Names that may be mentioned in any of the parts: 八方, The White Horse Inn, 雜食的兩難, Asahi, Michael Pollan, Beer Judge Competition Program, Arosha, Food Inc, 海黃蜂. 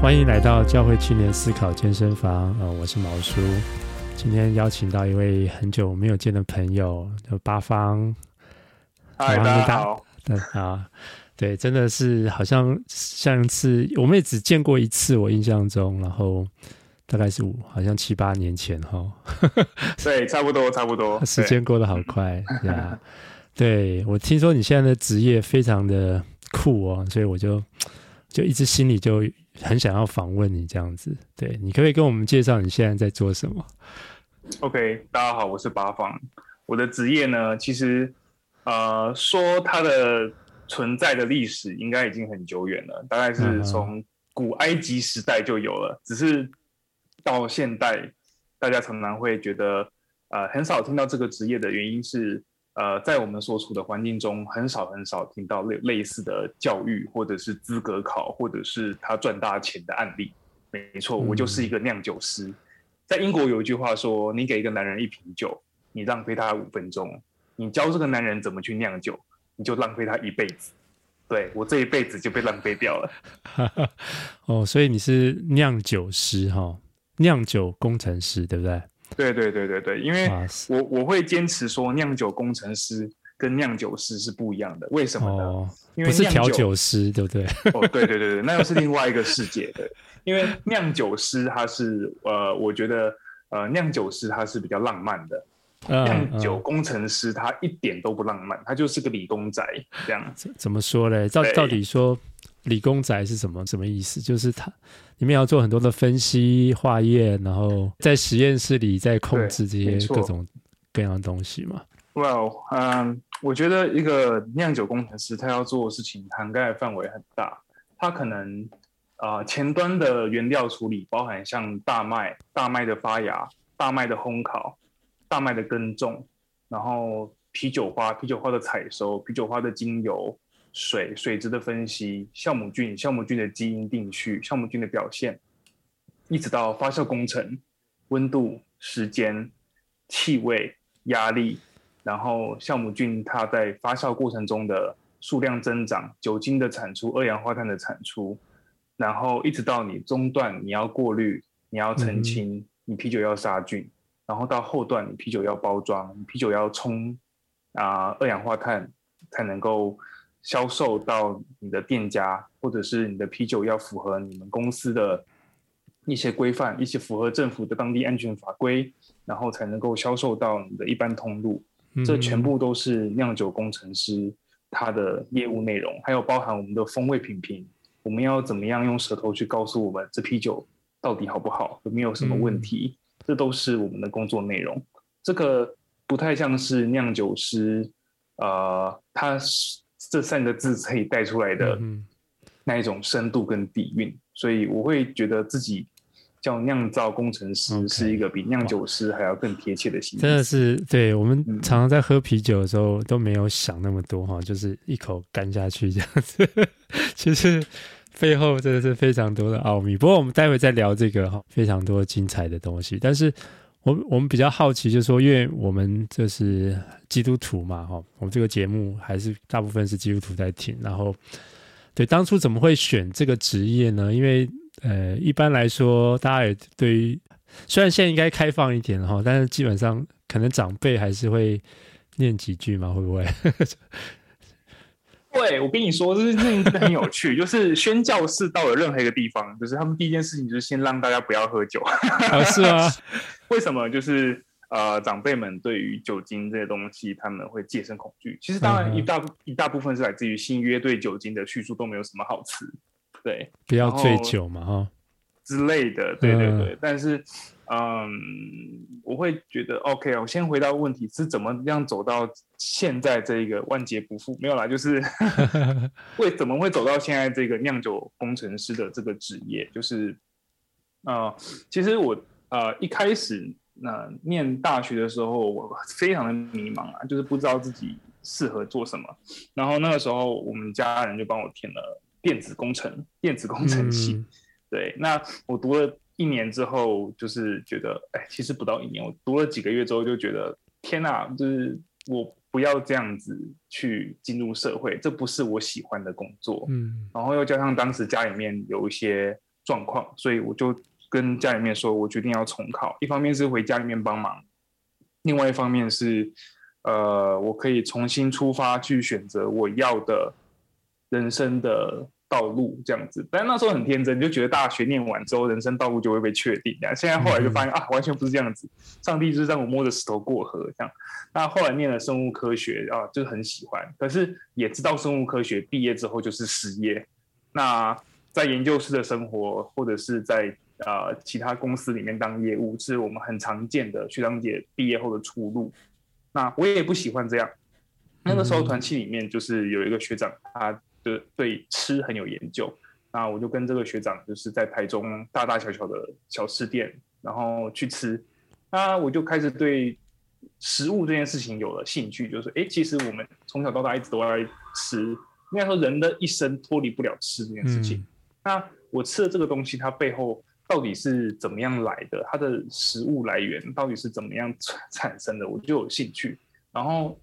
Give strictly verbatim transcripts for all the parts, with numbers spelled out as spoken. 欢迎来到教会青年思考健身房、呃、我是毛叔。今天邀请到一位很久没有见的朋友，就八方。嗨，大家好。啊，对，真的是好像上次我们也只见过一次，我印象中，然后大概是好像七八年前哈。对，差不多，差不多。时间过得好快呀！对，我听说你现在的职业非常的酷哦，所以我就就一直心里就很想要访问你这样子。对，你可不可以跟我们介绍你现在在做什么 ？OK， 大家好，我是八方。我的职业呢，其实呃，说它的存在的历史应该已经很久远了，大概是从古埃及时代就有了，只是到现代大家常常会觉得呃很少听到这个职业的原因是呃在我们所处的环境中很少很少听到 类, 类似的教育或者是资格考或者是他赚大钱的案例。没错，我就是一个酿酒师。在英国有一句话说，你给一个男人一瓶酒，你浪费他五分钟，你教这个男人怎么去酿酒，你就浪费他一辈子。对，我这一辈子就被浪费掉了。哦，所以你是酿酒师哈、哦，酿酒工程师，对不对？对对对对对，因为我我会坚持说，酿酒工程师跟酿酒师是不一样的。为什么呢？哦、因为不是调酒师，对不对？哦，对对对对，那又是另外一个世界的。因为酿酒师他是呃，我觉得呃，酿酒师他是比较浪漫的。酿酒工程师他一点都不浪漫，他就是个理工宅这样子。怎么说呢？照到底说理工宅是什么什么意思？就是他里面要做很多的分析化验，然后在实验室里在控制这些各种各样的东西嘛。Well， 嗯、um, ，我觉得一个酿酒工程师他要做的事情涵盖范围很大，他可能啊、呃、前端的原料处理包含像大麦、大麦的发芽、大麦的烘烤。大麦的耕种，然后啤酒花、啤酒花的采收、啤酒花的精油、水、水质的分析、酵母菌、酵母菌的基因定序、酵母菌的表现，一直到发酵工程、温度、时间、气味、压力，然后酵母菌它在发酵过程中的数量增长、酒精的产出、二氧化碳的产出，然后一直到你中段你要过滤、你要澄清、嗯、你啤酒要杀菌。然后到后段，你啤酒要包装，你啤酒要冲啊、呃、二氧化碳才能够销售到你的店家，或者是你的啤酒要符合你们公司的一些规范，一些符合政府的当地安全法规，然后才能够销售到你的一般通路。嗯、这全部都是酿酒工程师他的业务内容，还有包含我们的风味品评，我们要怎么样用舌头去告诉我们这啤酒到底好不好，有没有什么问题。嗯，这都是我们的工作内容，这个不太像是酿酒师，呃，他这三个字可以带出来的那一种深度跟底蕴，嗯、所以我会觉得自己叫酿造工程师是一个比酿酒师还要更贴切的形容。真的是，对，我们常常在喝啤酒的时候都没有想那么多哈，就是一口干下去这样子，其实。背后真的是非常多的奥秘，不过我们待会再聊这个非常多精彩的东西。但是我我们比较好奇，就是说，因为我们就是基督徒嘛，我们这个节目还是大部分是基督徒在听。然后，对，当初怎么会选这个职业呢？因为呃，一般来说，大家也对于虽然现在应该开放一点哈，但是基本上可能长辈还是会念几句嘛，会不会？对，我跟你说，这是真的很有趣。就是宣教士到了任何一个地方，就是他们第一件事情就是先让大家不要喝酒。啊，是吗？为什么？就是呃，长辈们对于酒精这些东西，他们会戒慎恐惧。其实当然一大、嗯、一大部分是来自于新约对酒精的叙述都没有什么好词，对，不要醉酒嘛，哈之类的，对对对。嗯、但是嗯，我会觉得 OK， 我先回到问题是怎么样走到现在这个万劫不复？没有啦，就是为怎么会走到现在这个酿酒工程师的这个职业？就是呃，其实我呃一开始那、呃、念大学的时候，我非常的迷茫啊，就是不知道自己适合做什么。然后那个时候，我们家人就帮我填了电子工程、电子工程系。嗯、对，那我读了。一年之后，就是觉得，哎，其实不到一年，我读了几个月之后就觉得，天哪，就是我不要这样子去进入社会，这不是我喜欢的工作。嗯，然后又加上当时家里面有一些状况，所以我就跟家里面说，我决定要重考。一方面是回家里面帮忙，另外一方面是，呃，我可以重新出发去选择我要的人生的道路这样子。但那时候很天真，就觉得大学念完之后，人生道路就会被确定。现在后来就发现啊，完全不是这样子，上帝就是让我摸着石头过河这样。那后来念了生物科学啊，就是很喜欢，可是也知道生物科学毕业之后就是失业。那在研究室的生活，或者是在呃其他公司里面当业务，是我们很常见的学长姐毕业后的出路。那我也不喜欢这样。那个时候团契里面就是有一个学长，他就对吃很有研究，那我就跟这个学长就是在台中大大小小的小吃店，然后去吃，那我就开始对食物这件事情有了兴趣，就是哎，其实我们从小到大一直都在吃，应该说人的一生脱离不了吃这件事情。嗯、那我吃的这个东西，它背后到底是怎么样来的？它的食物来源到底是怎么样产生的？我就有兴趣，然后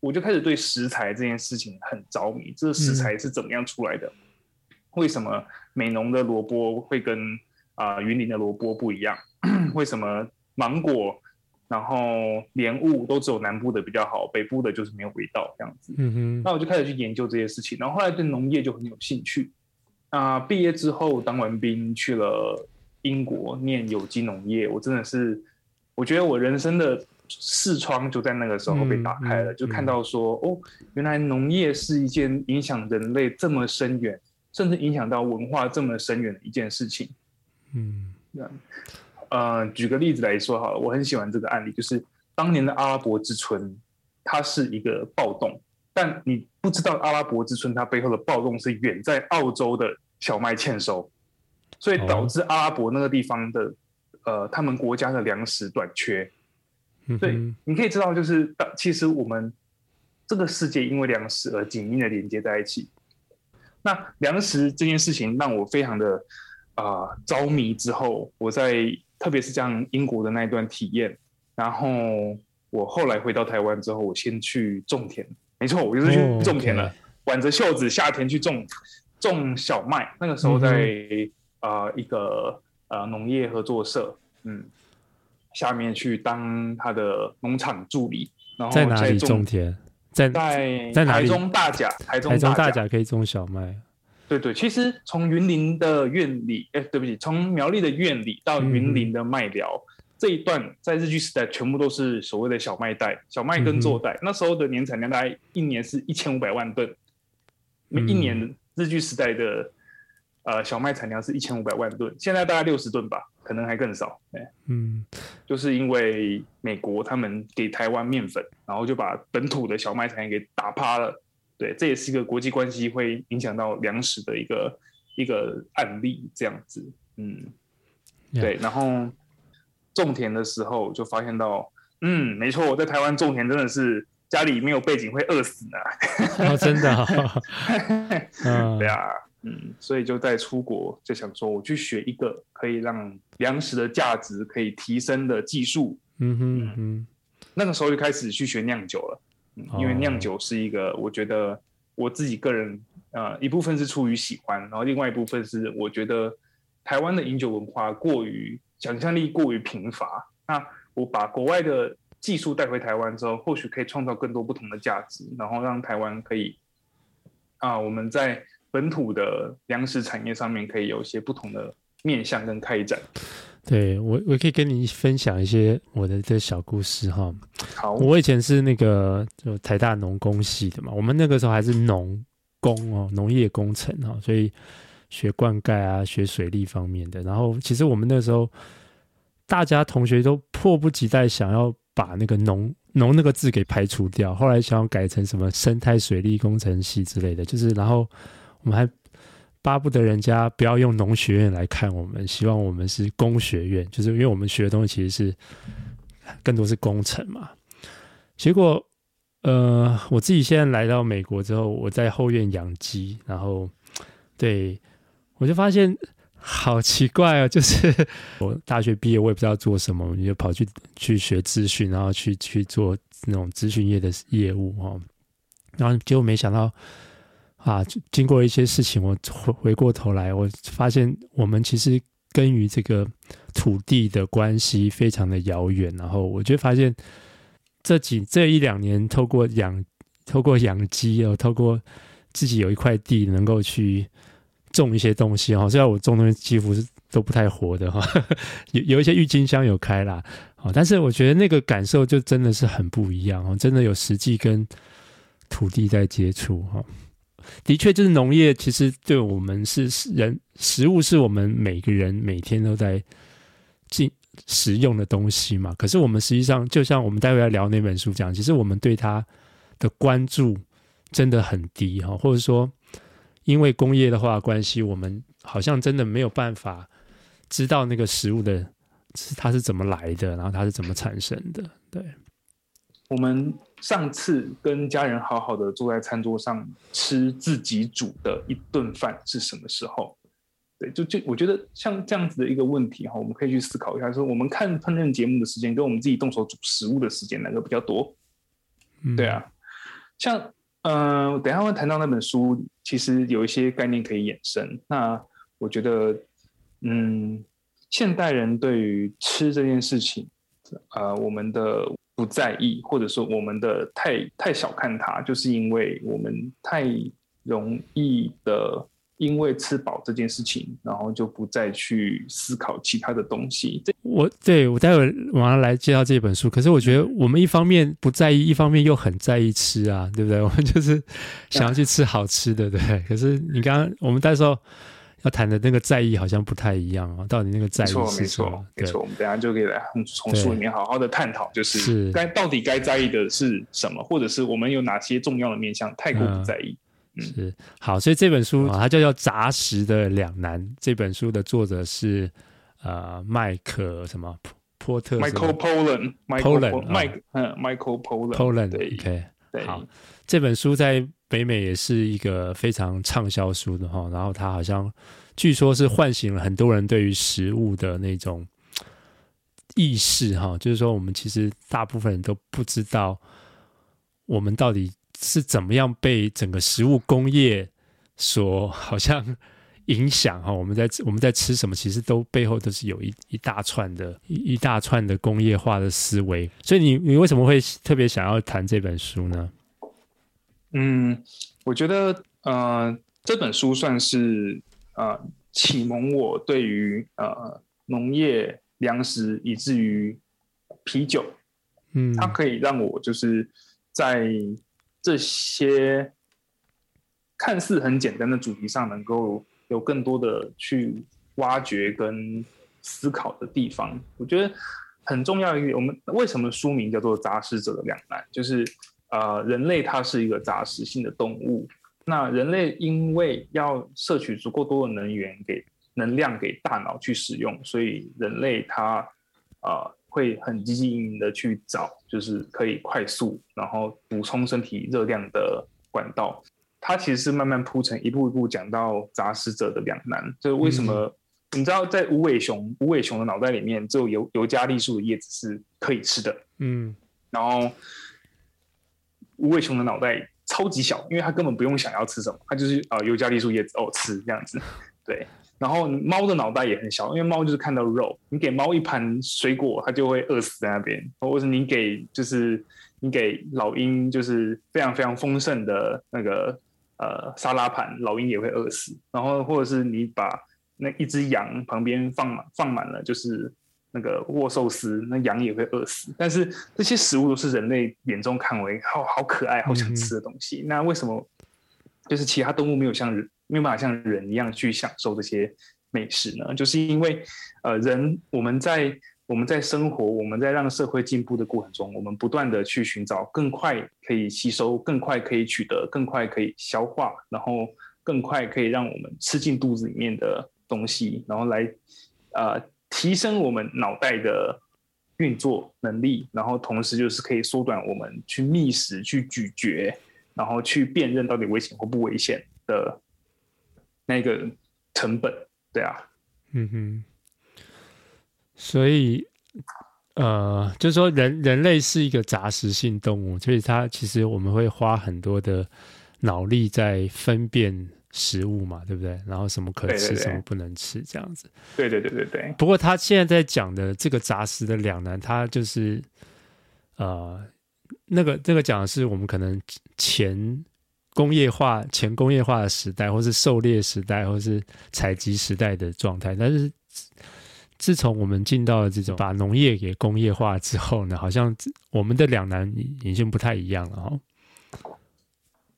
我就开始对食材这件事情很着迷，这食材是怎么样出来的？嗯、为什么美浓的萝卜会跟啊、呃、云林的萝卜不一样？为什么芒果，然后莲雾都只有南部的比较好，北部的就是没有味道这样子？嗯哼。那我就开始去研究这些事情，然后后来对农业就很有兴趣。啊、呃，毕业之后当完兵去了英国念有机农业，我真的是，我觉得我人生的视窗就在那个时候被打开了，嗯嗯、就看到说、嗯、哦，原来农业是一件影响人类这么深远，甚至影响到文化这么深远的一件事情。嗯，呃，举个例子来说好了，我很喜欢这个案例，就是当年的阿拉伯之春，它是一个暴动，但你不知道阿拉伯之春它背后的暴动是远在澳洲的小麦欠收，所以导致阿拉伯那个地方的、哦、呃，他们国家的粮食短缺。对，你可以知道，就是其实我们这个世界因为粮食而紧密的连接在一起。那粮食这件事情让我非常的啊、呃、着迷。之后，我在特别是像英国的那一段体验，然后我后来回到台湾之后，我先去种田。没错，我就是去种田了，挽着袖子夏天去种种小麦。那个时候在、嗯呃、一个呃农业合作社，嗯。下面去当他的农场助理，然后在哪里种田？在在台中大甲，台中大甲可以种小麦。对对，其实从云林的苑里，哎，对不起，从苗栗的苑里到云林的麦寮、嗯、这一段，在日据时代全部都是所谓的小麦带、小麦耕作带、嗯。那时候的年产量大概一年是一千五百万吨，每一年日据时代的、呃、小麦产量是一千五百万吨，现在大概六十吨吧。可能还更少，嗯，就是因为美国他们给台湾面粉，然后就把本土的小麦产业给打趴了，对，这也是一个国际关系会影响到粮食的一个一个案例，这样子，嗯， yeah. 对，然后种田的时候就发现到，嗯，没错，我在台湾种田真的是家里没有背景会饿死呢，哦，真的、哦，嗯，对啊。嗯，所以就在出国就想说，我去学一个可以让粮食的价值可以提升的技术。嗯哼嗯哼，那个时候就开始去学酿酒了，嗯哦、因为酿酒是一个我觉得我自己个人呃一部分是出于喜欢，然后另外一部分是我觉得台湾的饮酒文化过于想象力过于贫乏。那我把国外的技术带回台湾之后，或许可以创造更多不同的价值，然后让台湾可以啊、呃、我们在本土的粮食产业上面可以有一些不同的面向跟开展。对， 我, 我可以跟你分享一些我的这小故事哈。好，我以前是那个就台大农工系的嘛，我们那个时候还是农工哦，农业工程哈、哦，所以学灌溉啊，学水利方面的。然后其实我们那时候大家同学都迫不及待想要把那个农农那个字给排除掉，后来想要改成什么生态水利工程系之类的，就是然后。我们还巴不得人家不要用农学院来看我们，希望我们是工学院，就是因为我们学的东西其实是更多是工程嘛。结果呃，我自己现在来到美国之后，我在后院养鸡，然后对我就发现好奇怪哦，就是我大学毕业我也不知道做什么，我就跑去去学资讯，然后去去做那种资讯业的业务、哦、然后结果没想到啊，经过一些事情，我回过头来，我发现我们其实跟于这个土地的关系非常的遥远。然后我就发现这几这一两年，透过养透过养鸡、哦、透过自己有一块地能够去种一些东西、哦、虽然我种东西几乎是都不太活的、哦、有, 有一些郁金香有开啦、哦、但是我觉得那个感受就真的是很不一样、哦、真的有实际跟土地在接触、哦、的确就是农业其实对我们是人食物是我们每个人每天都在进食用的东西嘛，可是我们实际上就像我们待会要聊那本书讲，其实我们对它的关注真的很低、哦、或者说因为工业的话关系，我们好像真的没有办法知道那个食物的它是怎么来的，然后它是怎么产生的。对，我们上次跟家人好好的坐在餐桌上吃自己煮的一顿饭是什么时候？对，就就我觉得像这样子的一个问题，我们可以去思考一下，说我们看烹饪节目的时间跟我们自己动手煮食物的时间哪个比较多？嗯、对啊，像。呃，等一下会谈到那本书，其实有一些概念可以衍生。那我觉得，嗯，现代人对于吃这件事情，呃，我们的不在意，或者说我们的太太小看它，就是因为我们太容易的因为吃饱这件事情，然后就不再去思考其他的东西。我对我待会马上来介绍这本书，可是我觉得我们一方面不在意，一方面又很在意吃啊，对不对？我们就是想要去吃好吃的，对不对？可是你刚刚我们那时候要谈的那个在意好像不太一样啊，到底那个在意是什么？没错，没错，我们等一下就可以来从书里面好好的探讨，就是该到底该在意的是什么，或者是我们有哪些重要的面向太过不在意。嗯是好，所以这本书、哦、它就叫杂食的两难。这本书的作者是呃麦克什么波特 Michael Pollan Pollan Mike 嗯 Michael Pollan Pollan 对 OK 对好，这本书在北美也是一个非常畅销书的、哦、然后它好像据说是唤醒了很多人对于食物的那种意识、哦、就是说我们其实大部分人都不知道我们到底是怎么样被整个食物工业所好像影响、哦、我们在我们在吃什么其实都背后都是有 一, 一大串的 一, 一大串的工业化的思维。所以 你, 你为什么会特别想要谈这本书呢？嗯，我觉得呃这本书算是呃启蒙我对于呃农业粮食以至于啤酒，嗯，它可以让我就是在这些看似很简单的主题上能够有更多的去挖掘跟思考的地方。我觉得很重要一点，我们为什么书名叫做杂食者的两难，就是、呃、人类它是一个杂食性的动物，那人类因为要摄取足够多的能源给能量给大脑去使用，所以人类它、呃会很积极营营的去找就是可以快速然后补充身体热量的管道。它其实是慢慢铺成一步一步讲到杂食者的两难，就是为什么、嗯、你知道在无尾熊无尾熊的脑袋里面只有尤尤加利树的叶子是可以吃的，嗯，然后无尾熊的脑袋超级小，因为它根本不用想要吃什么，它就是、呃、尤加利树叶子哦吃这样子，对。然后猫的脑袋也很小，因为猫就是看到肉，你给猫一盘水果，它就会饿死在那边；或者你给就是你给老鹰就是非常非常丰盛的那个呃沙拉盘，老鹰也会饿死。然后或者是你把那一只羊旁边放满放满了就是那个握寿司，那羊也会饿死。但是这些食物都是人类眼中看为好好可爱、好想吃的东西。嗯嗯，那为什么就是其他动物没有像人？没有办法像人一样去享受这些美食呢？就是因为，呃，人我们在我们在生活，我们在让社会进步的过程中，我们不断的去寻找更快可以吸收、更快可以取得、更快可以消化，然后更快可以让我们吃进肚子里面的东西，然后来呃提升我们脑袋的运作能力，然后同时就是可以缩短我们去觅食、去咀嚼，然后去辨认到底危险或不危险的。那个成本，对啊，嗯哼，所以呃，就是说人人类是一个杂食性动物，所以它其实我们会花很多的脑力在分辨食物嘛，对不对？然后什么可吃，对对对，什么不能吃，这样子。对对对对对。不过他现在在讲的这个杂食的两难，他就是呃，那个这个讲的是我们可能前工业化、前工业化的时代，或是狩猎时代，或是采集时代的状态。但是自从我们进到了这种把农业给工业化之后呢，好像我们的两难已经不太一样了哈、哦。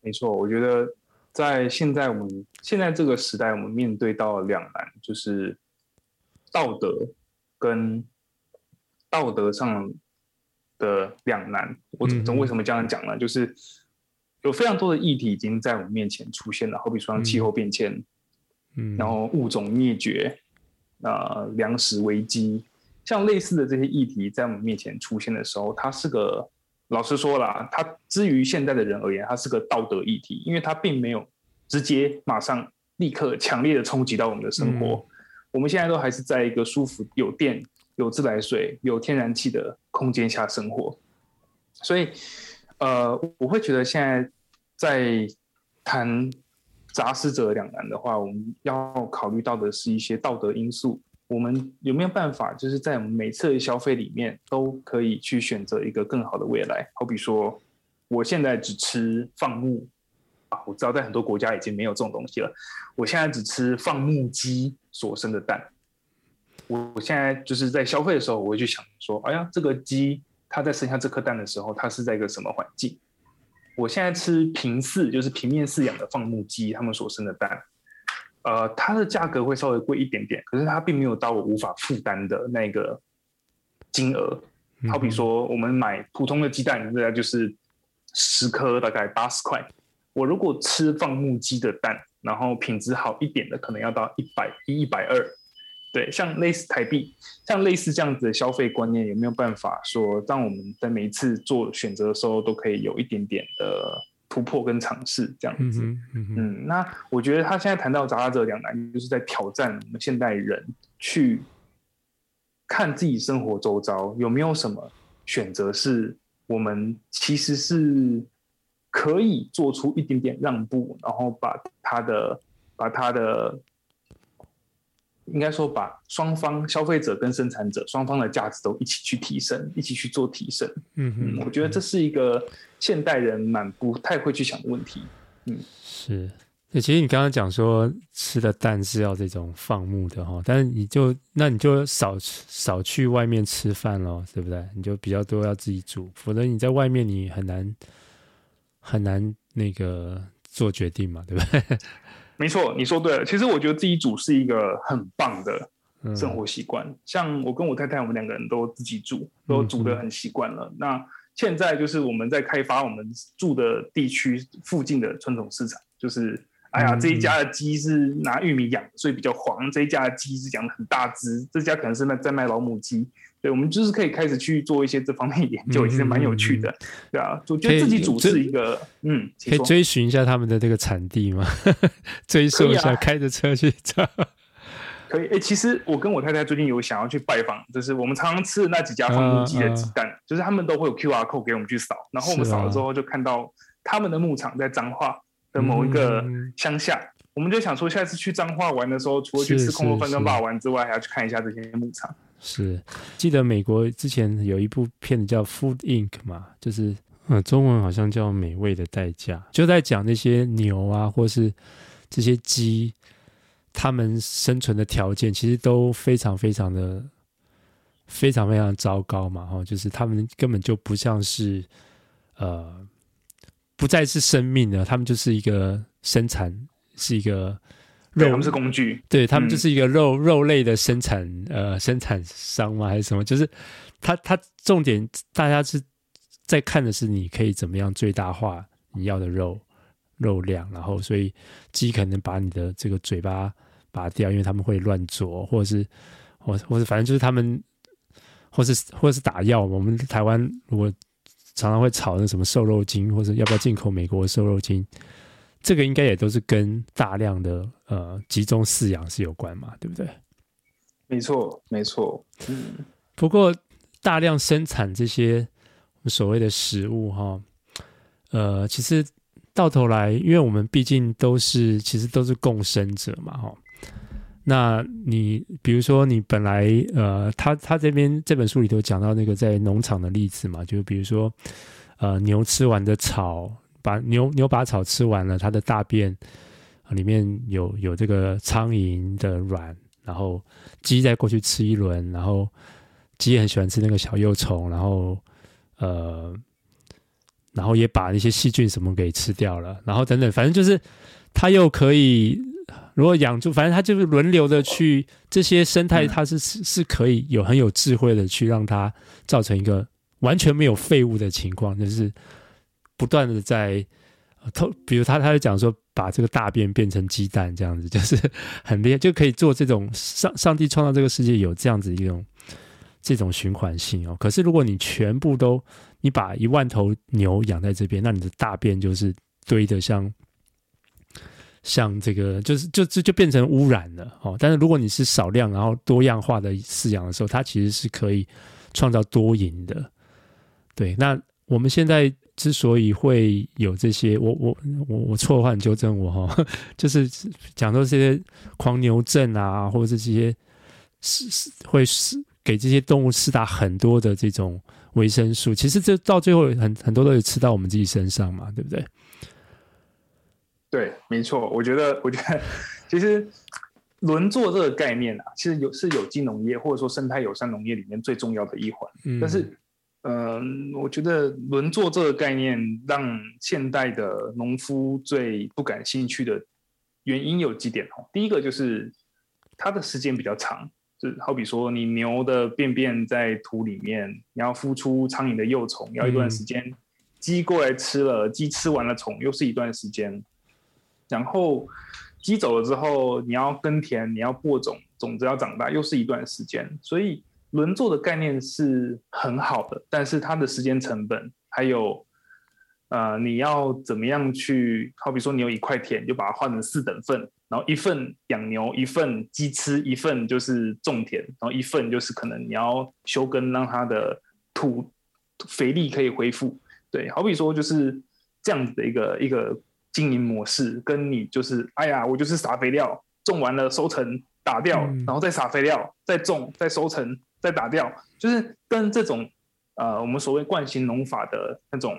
没错，我觉得。在现在我们现在这个时代，我们面对到两难，就是道德跟道德上的两难。我为什么这样讲呢？就是有非常多的议题已经在我们面前出现了，好比说像气候变迁，嗯，然后物种灭绝，呃，粮食危机，像类似的这些议题在我们面前出现的时候，它是个。老实说啦，它至于现在的人而言，它是个道德议题，因为它并没有直接马上立刻强烈的冲击到我们的生活、嗯、我们现在都还是在一个舒服有电有自来水有天然气的空间下生活，所以呃，我会觉得现在在谈杂食者两难的话，我们要考虑到的是一些道德因素，我们有没有办法，就是在我们每次的消费里面都可以去选择一个更好的未来？好比说，我现在只吃放牧啊，我知道在很多国家已经没有这种东西了。我现在只吃放牧鸡所生的蛋。我我现在就是在消费的时候，我会去想说，哎呀，这个鸡它在生下这颗蛋的时候，它是在一个什么环境？我现在吃平饲，就是平面饲养的放牧鸡，它们所生的蛋。呃，它的价格会稍微贵一点点，可是它并没有到我无法负担的那个金额。好比说，我们买普通的鸡蛋，大概就是十颗，大概八十块。我如果吃放牧鸡的蛋，然后品质好一点的，可能要到一百一、一百二。对，像类似台币，像类似这样子的消费观念，有没有办法说，让我们在每一次做选择的时候，都可以有一点点的？突破跟尝试这样子，嗯嗯嗯，那我觉得他现在谈到杂食者两难，就是在挑战我们现代人去看自己生活周遭有没有什么选择是我们其实是可以做出一点点让步，然后把他的把他的应该说把双方消费者跟生产者双方的价值都一起去提升，一起去做提升。嗯嗯，我觉得这是一个现代人蛮不太会去想的问题。嗯，是。其实你刚刚讲说吃的蛋是要这种放牧的哈，但是你就那你就少少去外面吃饭喽，对不对？你就比较多要自己煮，否则你在外面你很难很难那个做决定嘛，对不对？没错，你说对了。其实我觉得自己煮是一个很棒的生活习惯。嗯、像我跟我太太，我们两个人都自己煮，都煮得很习惯了。嗯、那现在就是我们在开发我们住的地区附近的传统市场，就是哎呀，这一家的鸡是拿玉米养，所以比较黄；这一家的鸡是养得很大只，这家可能是在卖老母鸡。对，我们就是可以开始去做一些这方面研究，嗯、其实蛮有趣的，对啊，我觉得自己组织一个，嗯，可以追寻一下他们的这个产地吗？追溯一下，啊、开着车去找。可以，欸，其实我跟我太太最近有想要去拜访，就是我们常常吃的那几家放牧鸡的鸡蛋，啊、就是他们都会有 Q R code 给我们去扫，然后我们扫了之后就看到他们的牧场在彰化的某一个乡下。嗯，我们就想说，下次去彰化玩的时候，除了去吃空肉饭跟霸王丸之外，还要去看一下这些牧场。是，记得美国之前有一部片子叫《Food Inc》嘛，就是、呃、中文好像叫《美味的代价》，就在讲那些牛啊，或是这些鸡，它们生存的条件其实都非常非常的非常非常糟糕嘛，哦，就是它们根本就不像是呃，不再是生命了，它们就是一个生产。是一个肉，他们是工具，对，他们就是一个肉、嗯、肉类的生产呃生产商吗？还是什么？就是它它重点大家是在看的是你可以怎么样最大化你要的肉肉量，然后所以鸡可能把你的这个嘴巴拔掉，因为他们会乱啄，或者是或或是反正就是他们，或是或是打药。我们台湾如果常常会炒那什么瘦肉精，或者要不要进口美国的瘦肉精。这个应该也都是跟大量的呃集中饲养是有关嘛，对不对？没错，没错。嗯，不过大量生产这些所谓的食物哈，呃，其实到头来，因为我们毕竟都是其实都是共生者嘛，哈。那你比如说你本来呃，他他这边这本书里头讲到那个在农场的例子嘛，就比如说呃牛吃完的草，把牛牛把草吃完了，它的大便里面有有这个苍蝇的卵，然后鸡再过去吃一轮，然后鸡很喜欢吃那个小幼虫，然后呃，然后也把那些细菌什么给吃掉了，然后等等，反正就是它又可以。如果养猪，反正它就是轮流的去这些生态，它是是可以有很有智慧的去让它造成一个完全没有废物的情况，就是不断的在，比如他他就讲说把这个大便变成鸡蛋这样子，就是很厉害，就可以做这种上上帝创造这个世界有这样子一种这种循环性哦。可是如果你全部都你把一万头牛养在这边，那你的大便就是堆得像。像这个就是就就就变成污染了哦。但是如果你是少量然后多样化的饲养的时候，它其实是可以创造多赢的。对，那我们现在之所以会有这些，我我我我错的话你纠正我哈、哦，就是讲到这些狂牛症啊，或者是这些会给这些动物施打很多的这种维生素，其实这到最后很很多都有吃到我们自己身上嘛，对不对？对，没错，我觉得，我觉得其实轮作这个概念啊，其实有是有机农业或者说生态友善农业里面最重要的一环。嗯、但是，嗯、呃，我觉得轮作这个概念让现代的农夫最不感兴趣的原因有几点哦。第一个就是它的时间比较长，就好比说你牛的便便在土里面，你要孵出苍蝇的幼虫，要一段时间；嗯、鸡过来吃了，鸡吃完了虫，又是一段时间。然后鸡走了之后，你要耕田，你要播种，种子要长大，又是一段时间。所以轮作的概念是很好的，但是它的时间成本，还有呃，你要怎么样去，好比说你有一块田，你就把它换成四等份，然后一份养牛，一份鸡吃，一份就是种田，然后一份就是可能你要休耕，让它的土肥力可以恢复。对，好比说就是这样子的一个一个。经营模式跟你就是，哎呀，我就是撒肥料，种完了收成打掉，嗯、然后再撒肥料，再种，再收成，再打掉，就是跟这种呃我们所谓惯性农法的那种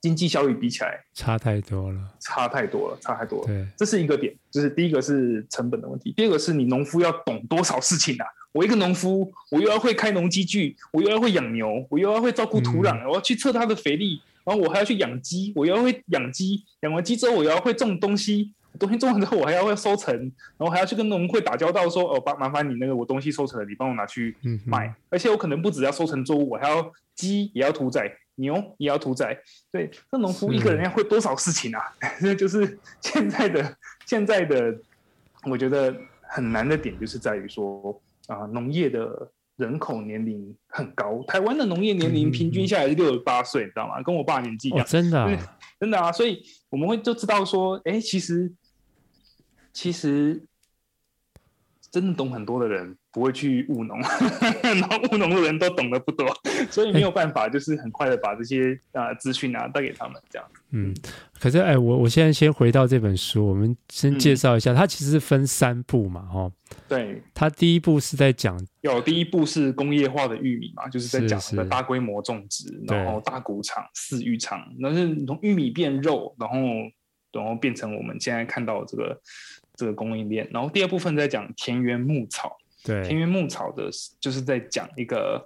经济效益比起来，差太多了，差太多了，差太多了。对，这是一个点，就是第一个是成本的问题，第二个是你农夫要懂多少事情啊？我一个农夫，我又要会开农机具，我又要会养牛，我又要会照顾土壤，嗯、我要去测它的肥力。然后我还要去养鸡，我要会养鸡，养完鸡之后我要会种东西，东西种完之后我还要会收成，然后还要去跟农会打交道说，哦，麻烦你那个我东西收成了，你帮我拿去卖。嗯、而且我可能不只要收成作物，我还要鸡也要屠宰，牛也要屠宰。对，这农夫一个人要会多少事情啊？这就是现在的现在的，我觉得很难的点就是在于说啊、呃，农业的。人口年龄很高，台湾的农业年龄平均下来是六十八岁，你知道吗？跟我爸年纪一样，哦、真的、啊，真的啊！所以我们会就知道说，哎、欸，其实其实真的懂很多的人不会去务农，然后务农的人都懂得不多，所以没有办法，就是很快的把这些啊资讯啊带给他们这样。嗯，可是哎、欸，我我现在先回到这本书，我们先介绍一下，嗯、它其实是分三部嘛，哈、哦。对，它第一部是在讲，有第一部是工业化的玉米嘛，就是在讲的大规模种植，是是然后大谷场、饲育场，那是从玉米变肉，然后然后变成我们现在看到这个这个供应链。然后第二部分在讲田园牧草，对，田园牧草的就是在讲一个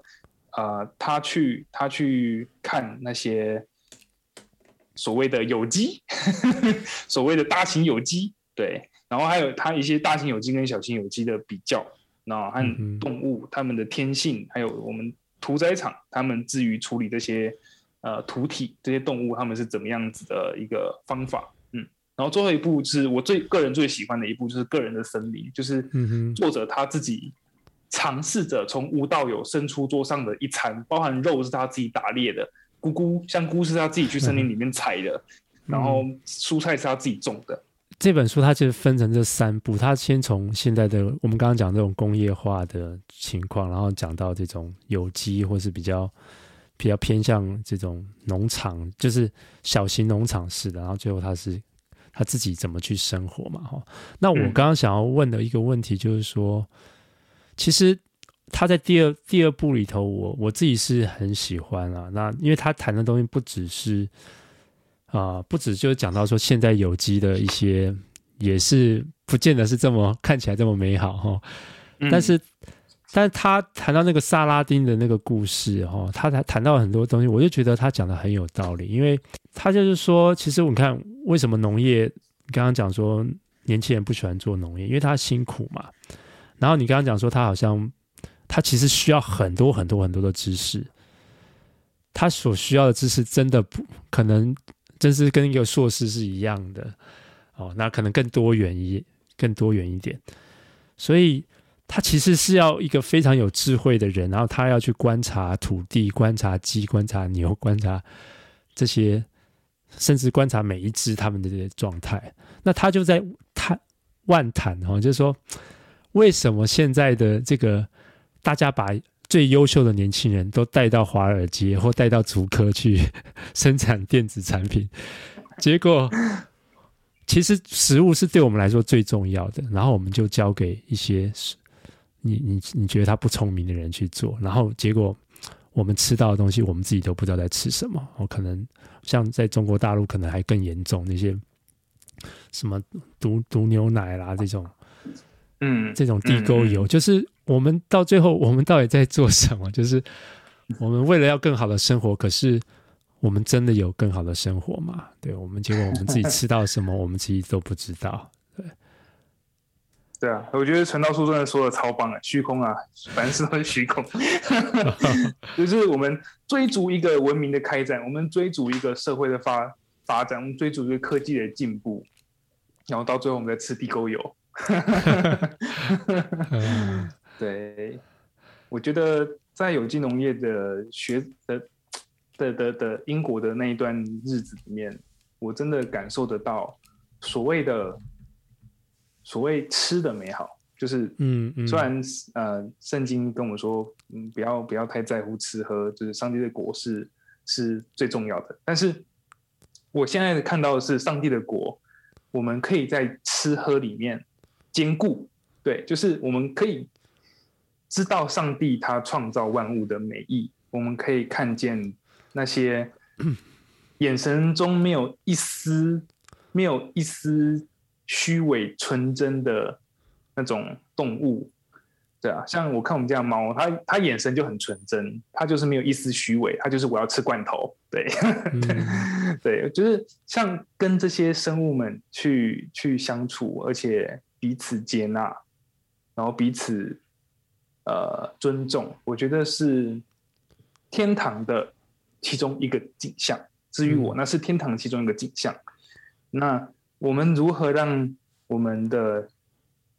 呃，他去他去看那些。所谓的有机所谓的大型有机，对，然后还有它一些大型有机跟小型有机的比较，然后和动物它们的天性，还有我们屠宰场它们至于处理这些呃土体这些动物它们是怎么样子的一个方法。嗯，然后最后一部是我最个人最喜欢的一部，就是个人的森林，就是作者他自己尝试着从无到有生出桌上的一餐，包含肉是他自己打猎的，菇菇香菇是他自己去森林里面采的，嗯、然后蔬菜是他自己种的。这本书它其实分成这三部，它先从现在的我们刚刚讲这种工业化的情况，然后讲到这种有机或是比较比较偏向这种农场，就是小型农场式的，然后最后他是他自己怎么去生活嘛。哦、那我刚刚想要问的一个问题就是说，其实他在第二第二部里头我，我我自己是很喜欢啊。那因为他谈的东西不只是啊、呃，不只就是讲到说现在有机的一些，也是不见得是这么看起来这么美好哈、哦。但是，嗯、但是他谈到那个萨拉丁的那个故事哈、哦，他谈到很多东西，我就觉得他讲的很有道理，因为他就是说，其实我们看为什么农业，刚刚讲说年轻人不喜欢做农业，因为他辛苦嘛。然后你刚刚讲说他好像。他其实需要很多很多很多的知识，他所需要的知识真的不可能，真是跟一个硕士是一样的哦。那可能更多元一更多元一点，所以他其实是要一个非常有智慧的人，然后他要去观察土地、观察鸡、观察牛、观察这些，甚至观察每一只他们的这些状态。那他就在探万谈哦，就是说为什么现在的这个。大家把最优秀的年轻人都带到华尔街或带到竹科去生产电子产品，结果其实食物是对我们来说最重要的，然后我们就交给一些你你你觉得他不聪明的人去做，然后结果我们吃到的东西我们自己都不知道在吃什么。我可能像在中国大陆可能还更严重，那些什么毒毒牛奶啦这种，嗯，这种地沟油，就是我们到最后我们到底在做什么，就是我们为了要更好的生活，可是我们真的有更好的生活吗？对，我们结果我们自己吃到什么我们自己都不知道。 对, 对啊，我觉得传道书真的说的超棒的，虚空啊，凡事都是虚空就是我们追逐一个文明的开展，我们追逐一个社会的 发, 发展我们追逐一个科技的进步，然后到最后我们在吃地沟油嗯，对，我觉得在有机农业的学的的的的英国的那一段日子里面，我真的感受得到所谓的所谓吃的美好，就是嗯嗯，虽然呃，圣经跟我们说，嗯，不要不要太在乎吃喝，就是上帝的国是是最重要的。但是我现在看到的是上帝的国，我们可以在吃喝里面兼顾，对，就是我们可以。知道上帝他创造万物的美意，我们可以看见那些眼神中没有一丝、没有一丝虚伪、纯真的那种动物，对啊，像我看我们家猫，它它眼神就很纯真，它就是没有一丝虚伪，它就是我要吃罐头，对，嗯、对，就是像跟这些生物们去去相处，而且彼此接纳，然后彼此。呃，尊重，我觉得是天堂的其中一个景象。至于我，那是天堂其中一个景象。那我们如何让我们的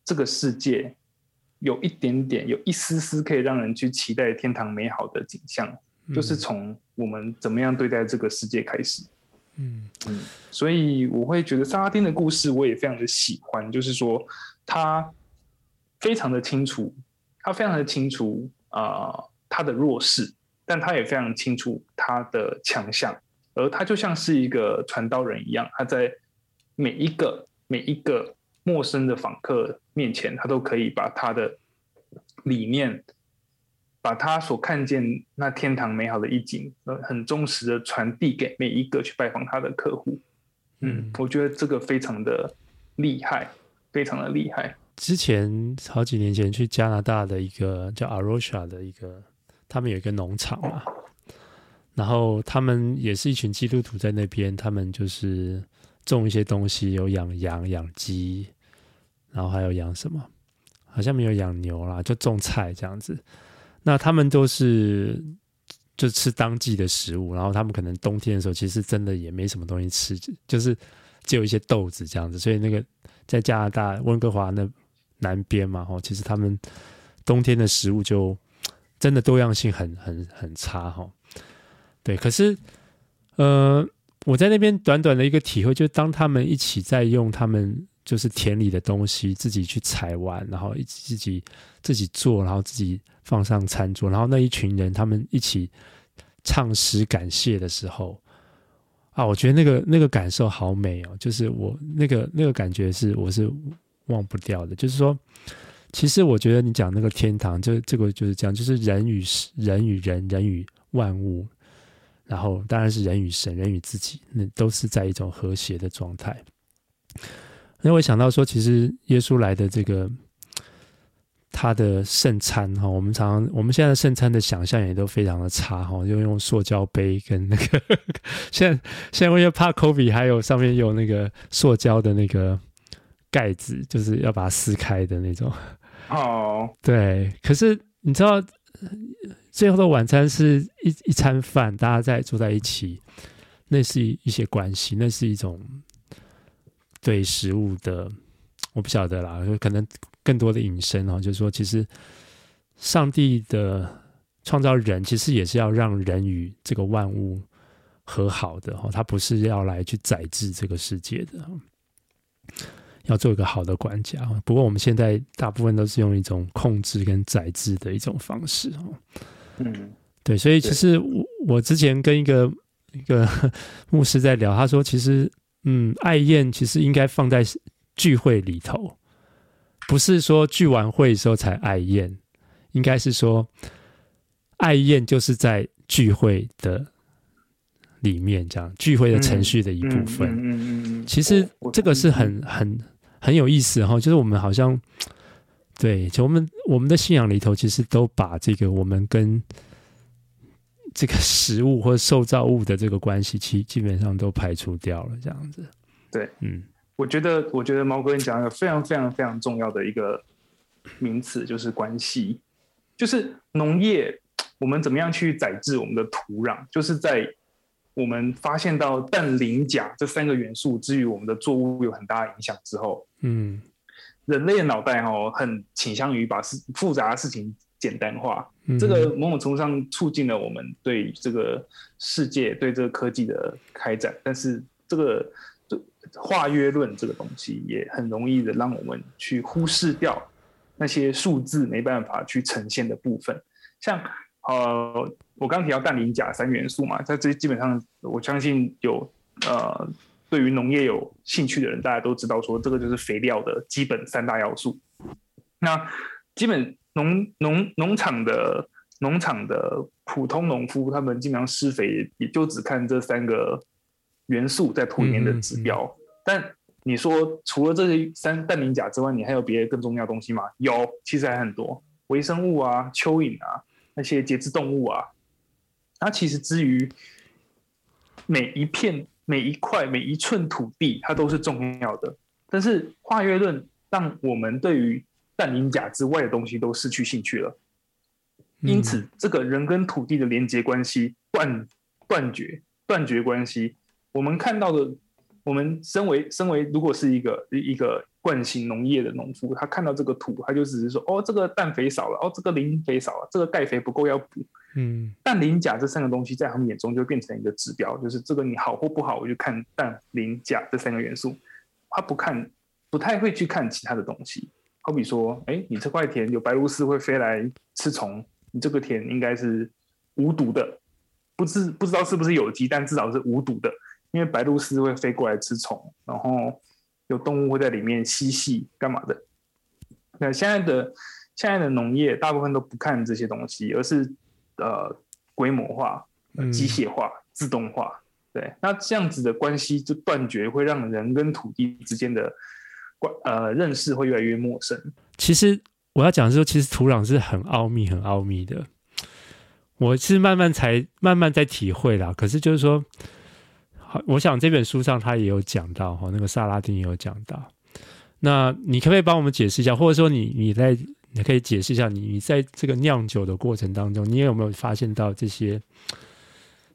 这个世界有一点点、有一丝丝可以让人去期待天堂美好的景象，嗯、就是从我们怎么样对待这个世界开始。嗯嗯，所以我会觉得萨拉丁的故事我也非常的喜欢，就是说他非常的清楚。他非常的清楚、呃、他的弱势，但他也非常清楚他的强项，而他就像是一个传道人一样，他在每一个每一个陌生的访客面前，他都可以把他的理念，把他所看见那天堂美好的一景，很忠实的传递给每一个去拜访他的客户。嗯，我觉得这个非常的厉害，非常的厉害。之前好几年前去加拿大的一个叫 Arosha 的一个，他们有一个农场嘛，然后他们也是一群基督徒在那边，他们就是种一些东西，有养羊、养鸡，然后还有养什么，好像没有养牛啦，就种菜这样子。那他们都是就吃当季的食物，然后他们可能冬天的时候其实真的也没什么东西吃，就是只有一些豆子这样子，所以那个在加拿大温哥华那。南边嘛，其实他们冬天的食物就真的多样性很很很差，对。可是，呃，我在那边短短的一个体会，就是当他们一起在用他们就是田里的东西自己去采完，然后自己自己做，然后自己放上餐桌，然后那一群人他们一起唱诗感谢的时候啊，我觉得那个那个感受好美哦，就是我那个那个感觉是我是忘不掉的。就是说，其实我觉得你讲那个天堂，就这个就是这样，就是人与人与人，人与万物，然后当然是人与神，人与自己，那都是在一种和谐的状态。那我想到说，其实耶稣来的这个他的圣餐哈，我们常常我们现在的圣餐的想象也都非常的差哈，就用塑胶杯跟那个现在现在因为怕 COVID 还有上面有那个塑胶的那个盖子，就是要把它撕开的那种哦。对，可是你知道最后的晚餐是一一餐饭，大家在坐在一起，那是一些关系，那是一种对食物的，我不晓得啦，可能更多的引申哦，就是说，其实上帝的创造人，其实也是要让人与这个万物和好的哦，他不是要来去宰制这个世界的，要做一个好的管家。不过我们现在大部分都是用一种控制跟宰制的一种方式哦。嗯，对，所以其实 我, 我之前跟一个一个牧师在聊，他说，其实嗯，爱宴其实应该放在聚会里头。不是说聚完会的时候才爱宴，应该是说爱宴就是在聚会的里面，这样聚会的程序的一部分。嗯嗯嗯嗯、其实这个是很很很有意思哈、哦，就是我们好像对，就我们我们的信仰里头，其实都把这个我们跟这个食物或受造物的这个关系，其基本上都排除掉了，这样子。对，嗯。我觉得，我觉得毛哥你讲一个非常非常非常重要的一个名词，就是关系，就是农业，我们怎么样去宰制我们的土壤，就是在我们发现到氮、磷、钾这三个元素之于我们的作物有很大的影响之后，嗯，人类的脑袋、哦、很倾向于把复杂的事情简单化，嗯、这个某种程度上促进了我们对这个世界、对这个科技的开展，但是这个。化约论这个东西也很容易的让我们去忽视掉那些数字没办法去呈现的部分，像呃，我刚提到氮磷钾三元素嘛，在这基本上我相信有呃，对于农业有兴趣的人，大家都知道说这个就是肥料的基本三大要素。那基本农农农场的农场的普通农夫，他们经常施肥也就只看这三个。元素在土里面的指标，嗯嗯、但你说除了这些三氮磷钾之外，你还有别的更重要的东西吗？有，其实还很多，微生物啊、蚯蚓啊、那些节肢动物啊。它其实至于每一片、每一块、每一寸土地，它都是重要的。但是化约论让我们对于氮磷钾之外的东西都失去兴趣了，因此这个人跟土地的连结关系断断绝、断绝关系。我们看到的，我们身为身为如果是一个一个惯性农业的农夫，他看到这个土，他就只是说，哦，这个氮肥少了，哦，这个磷肥少了，这个钙肥不够要补。嗯，氮磷钾这三个东西在他们眼中就变成一个指标，就是这个你好或不好，我就看氮磷钾这三个元素，他不看，不太会去看其他的东西。好比说，哎，你这块田有白鹭鸶会飞来吃虫，你这个田应该是无毒的，不知不知道是不是有机，但至少是无毒的。因为白鹭鸶会飞过来吃虫，然后有动物会在里面嬉戏干嘛的。那现在的现在的农业大部分都不看这些东西，而是呃规模化、呃、机械化、自动化。对，那这样子的关系就断绝，会让人跟土地之间的呃认识会越来越陌生。其实我要讲的是，其实土壤是很奥秘、很奥秘的。我是慢慢才慢慢在体会啦。可是就是说。我想这本书上他也有讲到，那个萨拉丁也有讲到。那你可不可以帮我们解释一下，或者说 你, 你在你可以解释一下 你, 你在这个酿酒的过程当中，你有没有发现到这些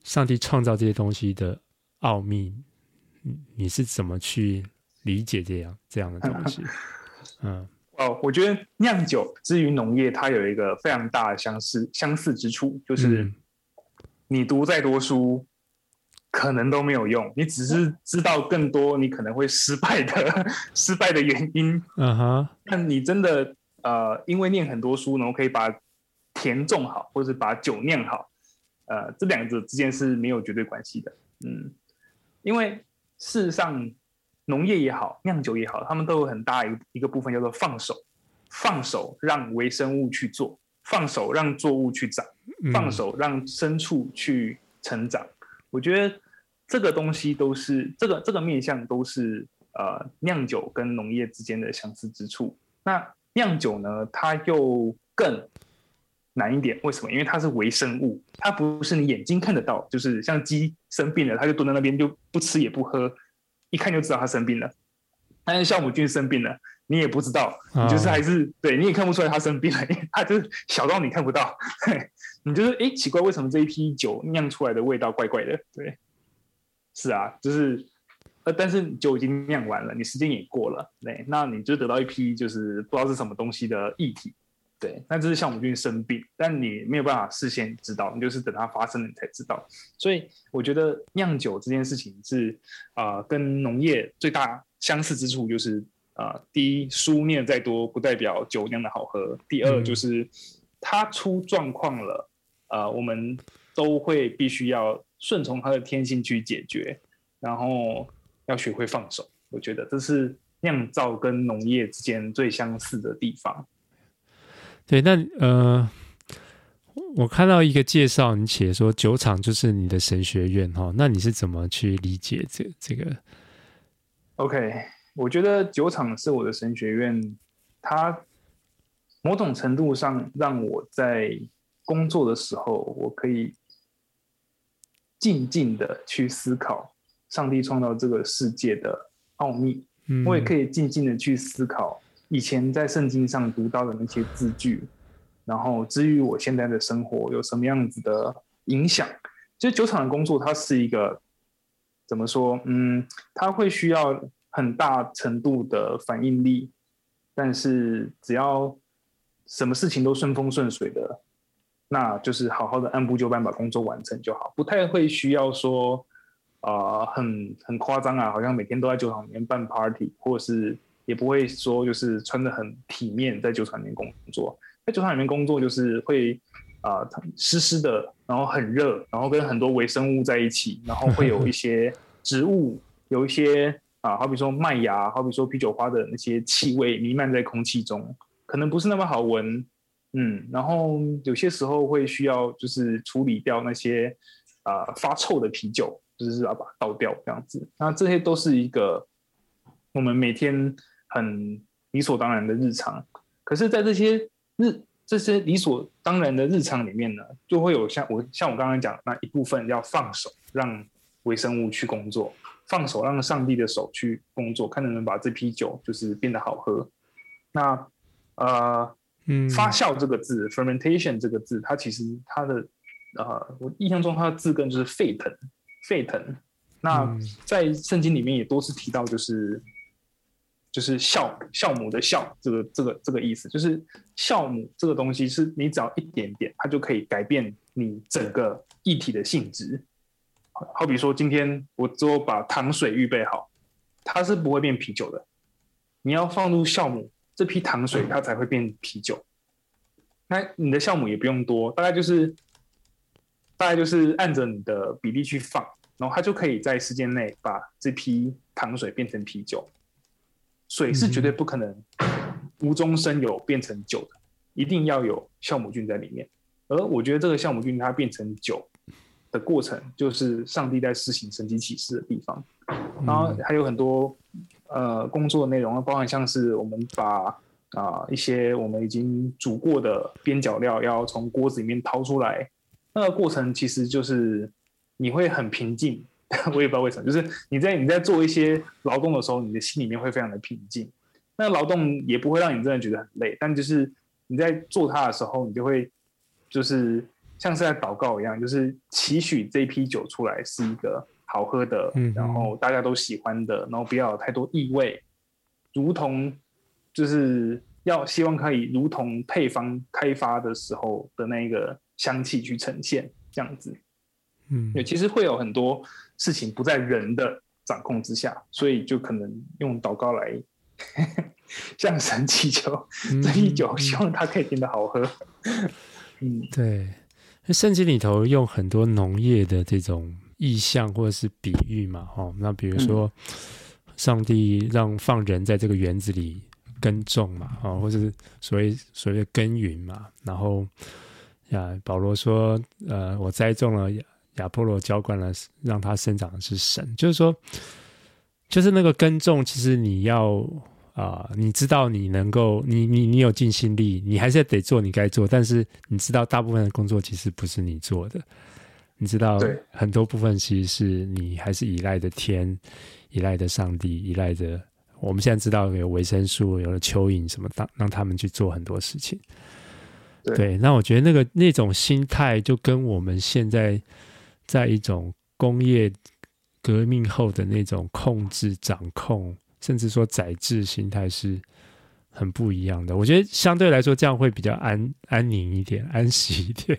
上帝创造这些东西的奥秘？你是怎么去理解这样这样的东西？嗯，哦，我觉得酿酒至于农业，它有一个非常大的相似相似之处，就是你读再多书。嗯，可能都没有用，你只是知道更多你可能会失败的失败的原因。嗯哼，但你真的呃，因为念很多书呢，可以把田种好，或者把酒酿好，呃，这两者之间是没有绝对关系的。嗯，因为事实上，农业也好，酿酒也好，他们都有很大一 个, 一个部分叫做放手，放手让微生物去做，放手让作物去长，放手让牲畜去成长。嗯、我觉得这个东西都是这个这个面向都是呃酿酒跟农业之间的相似之处。那酿酒呢，它又更难一点，为什么？因为它是微生物，它不是你眼睛看得到，就是像鸡生病了，它就蹲在那边就不吃也不喝，一看就知道它生病了。但是酵母菌生病了，你也不知道，你就是还是、oh. 对，你也看不出来它生病了，因为它就是小到你看不到，你就是哎、欸、奇怪，为什么这一批酒酿出来的味道怪怪的？对，是啊，就是。呃，但是酒已经酿完了，你时间也过了，对，那你就得到一批就是不知道是什么东西的液体，对，那这是酵母菌生病，但你没有办法事先知道，你就是等它发生了你才知道。所以我觉得酿酒这件事情是，呃，跟农业最大相似之处就是，呃，第一，书念再多不代表酒酿的好喝；第二，就是它出状况了，呃，我们都会必须要顺从它的天性去解决，然后。要学会放手，我觉得这是酿造跟农业之间最相似的地方。对，那呃，我看到一个介绍，你写说酒厂就是你的神学院哈、哦，那你是怎么去理解这这个 ？OK， 我觉得酒厂是我的神学院，它某种程度上让我在工作的时候，我可以静静的去思考。上帝创造这个世界的奥秘，我也可以静静的去思考以前在圣经上读到的那些字句，然后至于我现在的生活有什么样子的影响。其实酒厂的工作它是一个怎么说，嗯，它会需要很大程度的反应力，但是只要什么事情都顺风顺水的，那就是好好的按部就班把工作完成就好，不太会需要说呃、很很夸张啊，好像每天都在酒厂里面办 party， 或者是也不会说就是穿得很体面在酒厂里面工作。在酒厂里面工作就是会呃湿湿的，然后很热，然后跟很多微生物在一起，然后会有一些植物，有一些啊、呃，好比说麦芽，好比说啤酒花的那些气味弥漫在空气中，可能不是那么好闻，嗯，然后有些时候会需要就是处理掉那些啊、呃、发臭的啤酒。就是要把它倒掉这样子，那这些都是一个我们每天很理所当然的日常。可是，在这些日这些理所当然的日常里面呢，就会有像我像我刚刚讲那一部分要放手，让微生物去工作，放手让上帝的手去工作，看能不能把这批酒就是变得好喝。那呃，嗯、发酵这个字 （fermentation） 这个字，它其实它的呃，我印象中它的字根就是沸腾。沸腾，那在圣经里面也多次提到，就是就是酵酵母的酵，这个这个这个意思，就是酵母这个东西是你只要一点点，它就可以改变你整个液体的性质。好比说，今天我只有把糖水预备好，它是不会变啤酒的。你要放入酵母，这批糖水它才会变啤酒。那你的酵母也不用多，大概就是。大概就是按着你的比例去放，然后它就可以在时间内把这批糖水变成啤酒。水是绝对不可能无中生有变成酒的，一定要有酵母菌在里面。而我觉得这个酵母菌它变成酒的过程，就是上帝在施行神迹奇事的地方。然后还有很多呃工作内容，包含像是我们把。呃、一些我们已经煮过的边角料要从锅子里面掏出来。那个过程其实就是你会很平静，我也不知道为什么，就是你在你在做一些劳动的时候，你的心里面会非常的平静。那劳动也不会让你真的觉得很累，但就是你在做它的时候，你就会就是像是在祷告一样，就是期许这批酒出来是一个好喝的，然后大家都喜欢的，然后不要有太多异味，如同就是要希望可以如同配方开发的时候的那个。香气去呈现这样子，嗯，其实会有很多事情不在人的掌控之下，所以就可能用祷告来向神祈求这一酒，希望它可以变得好喝。嗯，对。圣经里头用很多农业的这种意象或者是比喻嘛、哦、那比如说上帝让放人在这个园子里耕种嘛、哦、或者所谓所谓的耕耘嘛，然后呀保罗说呃，我栽种了，亚波罗浇灌了，让它生长的是神。就是说就是那个耕种其实你要啊、呃，你知道你能够你你你有尽心力，你还是得做你该做，但是你知道大部分的工作其实不是你做的，你知道很多部分其实是你还是依赖的天，依赖的上帝，依赖的我们现在知道有维生素，有了蚯蚓什么让他们去做很多事情。 对, 对那我觉得那个那种心态就跟我们现在在一种工业革命后的那种控制掌控甚至说宰制心态是很不一样的。我觉得相对来说这样会比较 安, 安宁一点安息一点。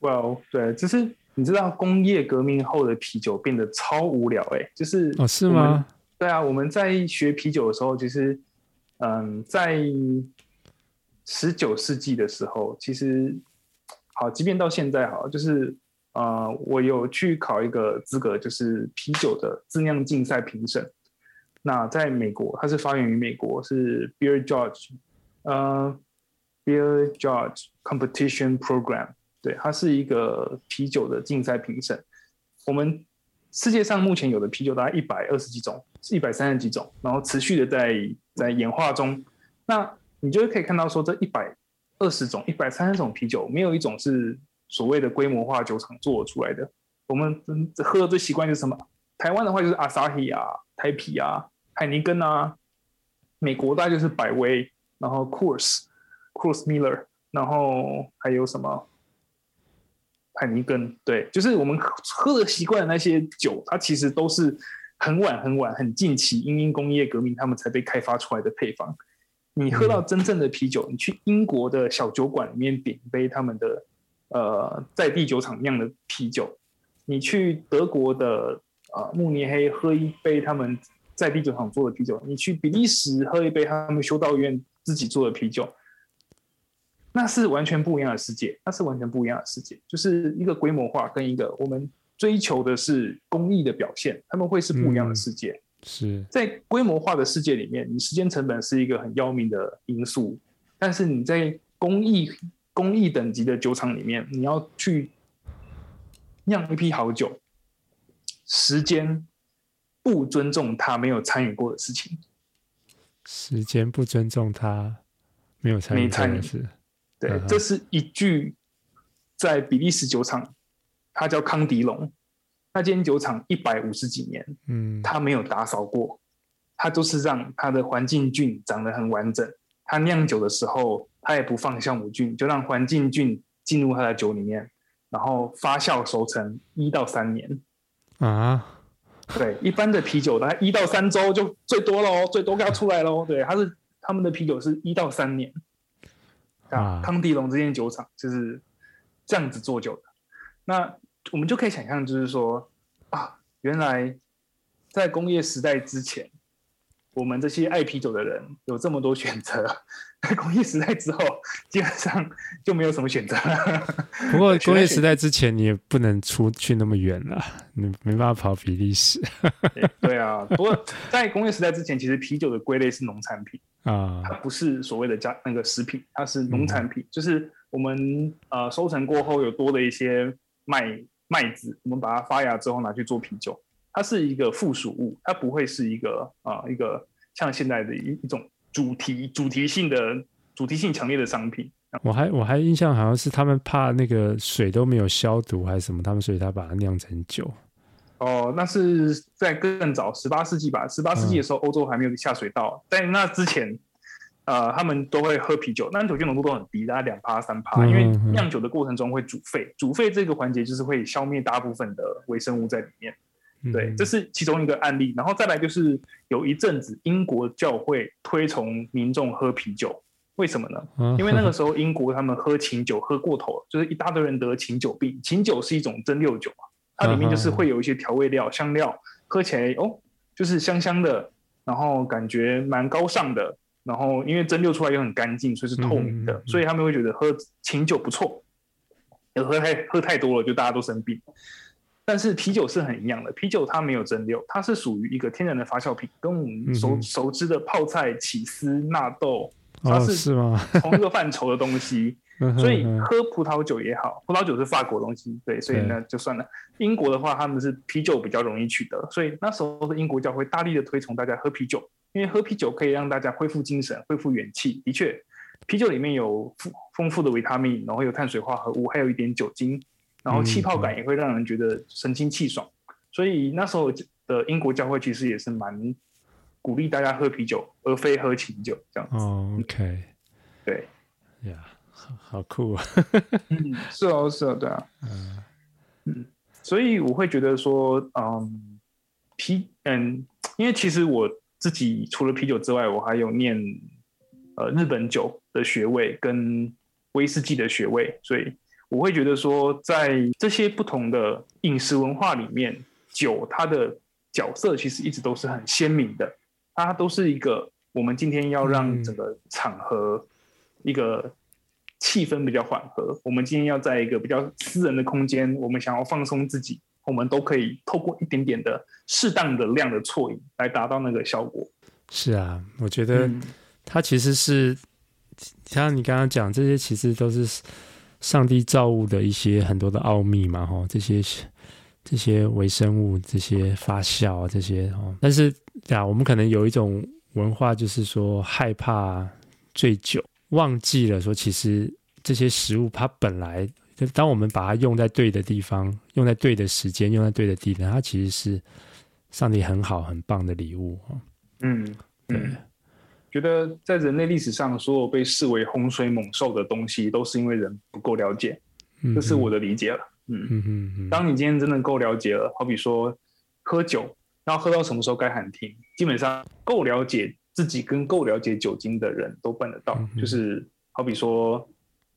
Well, 对，就是你知道工业革命后的啤酒变得超无聊哎、欸，就是哦是吗？对啊，我们在学啤酒的时候，其实嗯，在十九世纪的时候，其实好，即便到现在好，就是呃，我有去考一个资格，就是啤酒的自酿竞赛评审。那在美国，它是发源于美国，是 Beer Judge， 呃 ，Beer Judge Competition Program。对，它是一个啤酒的竞赛评审。我们世界上目前有的啤酒大概一百二十几种，一百三十几种，然后持续的在在演化中。那你就可以看到说，这一百二十种、一百三十种啤酒，没有一种是所谓的规模化酒厂做出来的。我们喝的最习惯就是什么？台湾的话就是 Asahi 啊、台啤啊、海尼根啊。美国大概就是百威，然后 Coors、Coors Miller， 然后还有什么？海尼根，对，就是我们喝的习惯的那些酒，它其实都是很晚很晚很近期因应工业革命他们才被开发出来的配方。你喝到真正的啤酒，你去英国的小酒馆里面点一杯他们的呃在地酒厂酿的啤酒，你去德国的呃慕尼黑喝一杯他们在地酒厂做的啤酒，你去比利时喝一杯他们修道院自己做的啤酒，那是完全不一样的世界，那是完全不一样的世界，就是一个规模化跟一个我们追求的是工艺的表现，他们会是不一样的世界。嗯、是在规模化的世界里面，你时间成本是一个很要命的因素，但是你在工艺工艺等级的酒厂里面，你要去酿一批好酒，时间不尊重他没有参与过的事情，时间不尊重他没有参与过的事。对，uh-huh. 这是一句在比利时酒厂，它叫康迪龙，那间酒厂一百五十几年，嗯，它没有打扫过，它就是让它的环境菌长得很完整。它酿酒的时候，它也不放酵母菌，就让环境菌进入它的酒里面，然后发酵熟成一到三年。啊、uh-huh. ，对，一般的啤酒大概一到三周就最多喽，最多要出来喽。对，它是他们的啤酒是一到三年。啊、康迪龙这间酒厂就是这样子做酒的，那我们就可以想象，就是说啊，原来在工业时代之前，我们这些爱啤酒的人有这么多选择；在工业时代之后，基本上就没有什么选择了。不过工业时代之前，你也不能出去那么远了，你没办法跑比利时。对啊，不过在工业时代之前，其实啤酒的归类是农产品。啊、它不是所谓的加那个食品，它是农产品，嗯、就是我们呃收成过后有多的一些麦麦子，我们把它发芽之后拿去做啤酒，它是一个附属物，它不会是一个啊、呃、一个像现在的一一种主题主题性的主题性强烈的商品。我还我还印象好像是他们怕那个水都没有消毒还是什么，他们所以他把它酿成酒。哦，那是在更早十八世纪吧，十八世纪的时候，欧洲还没有下水道，在、嗯、那之前，呃，他们都会喝啤酒，那酒精浓度都很低，大概两趴三趴，因为酿酒的过程中会煮沸，煮沸这个环节就是会消灭大部分的微生物在里面。对，这是其中一个案例。然后再来就是有一阵子，英国教会推崇民众喝啤酒，为什么呢？因为那个时候英国他们喝琴酒喝过头了，就是一大堆人得琴酒病，琴酒是一种蒸馏酒嘛。它里面就是会有一些调味料、香料，喝起来哦，就是香香的，然后感觉蛮高尚的，然后因为蒸馏出来又很干净，所以是透明的，嗯嗯嗯，所以他们会觉得喝琴酒不错。喝太喝太多了就大家都生病。但是啤酒是很营养的，啤酒它没有蒸馏，它是属于一个天然的发酵品，跟我们 熟,、嗯、熟知的泡菜、起司、纳豆，它是同一个范畴的东西。哦、所以喝葡萄酒也好，葡萄酒是法国东西，对，所以呢就算了。英国的话，他们是啤酒比较容易取得，所以那时候的英国教会大力的推崇大家喝啤酒，因为喝啤酒可以让大家恢复精神、恢复元气。的确，啤酒里面有丰富的维他命，然后有碳水化合物，还有一点酒精。然后气泡感也会让人觉得神清气爽，所以那时候的英国教会其实也是蛮鼓励大家喝啤酒，而非喝琴酒这样子。哦 ，OK， 对，呀、yeah, ，好酷啊！嗯，是哦，是哦，对啊，嗯嗯，所以我会觉得说，嗯，啤，嗯，因为其实我自己除了啤酒之外，我还有念呃日本酒的学位跟威士忌的学位，所以。我会觉得说在这些不同的饮食文化里面，酒它的角色其实一直都是很鲜明的，它都是一个我们今天要让整个场合一个气氛比较缓和，我们今天要在一个比较私人的空间，我们想要放松自己，我们都可以透过一点点的适当的量的啜饮来达到那个效果。是啊，我觉得它其实是像你刚刚讲这些其实都是上帝造物的一些很多的奥秘嘛，吼，这些这些微生物，这些发酵、啊、这些，但是呀，我们可能有一种文化，就是说害怕醉酒，忘记了说其实这些食物它本来，当我们把它用在对的地方，用在对的时间，用在对的地点，它其实是上帝很好很棒的礼物。嗯，对。嗯，觉得在人类历史上，所有被视为洪水猛兽的东西，都是因为人不够了解，这是我的理解了。嗯嗯嗯。当你今天真的够了解了，好比说喝酒，然后喝到什么时候该喊停，基本上够了解自己跟够了解酒精的人都办得到。就是好比说，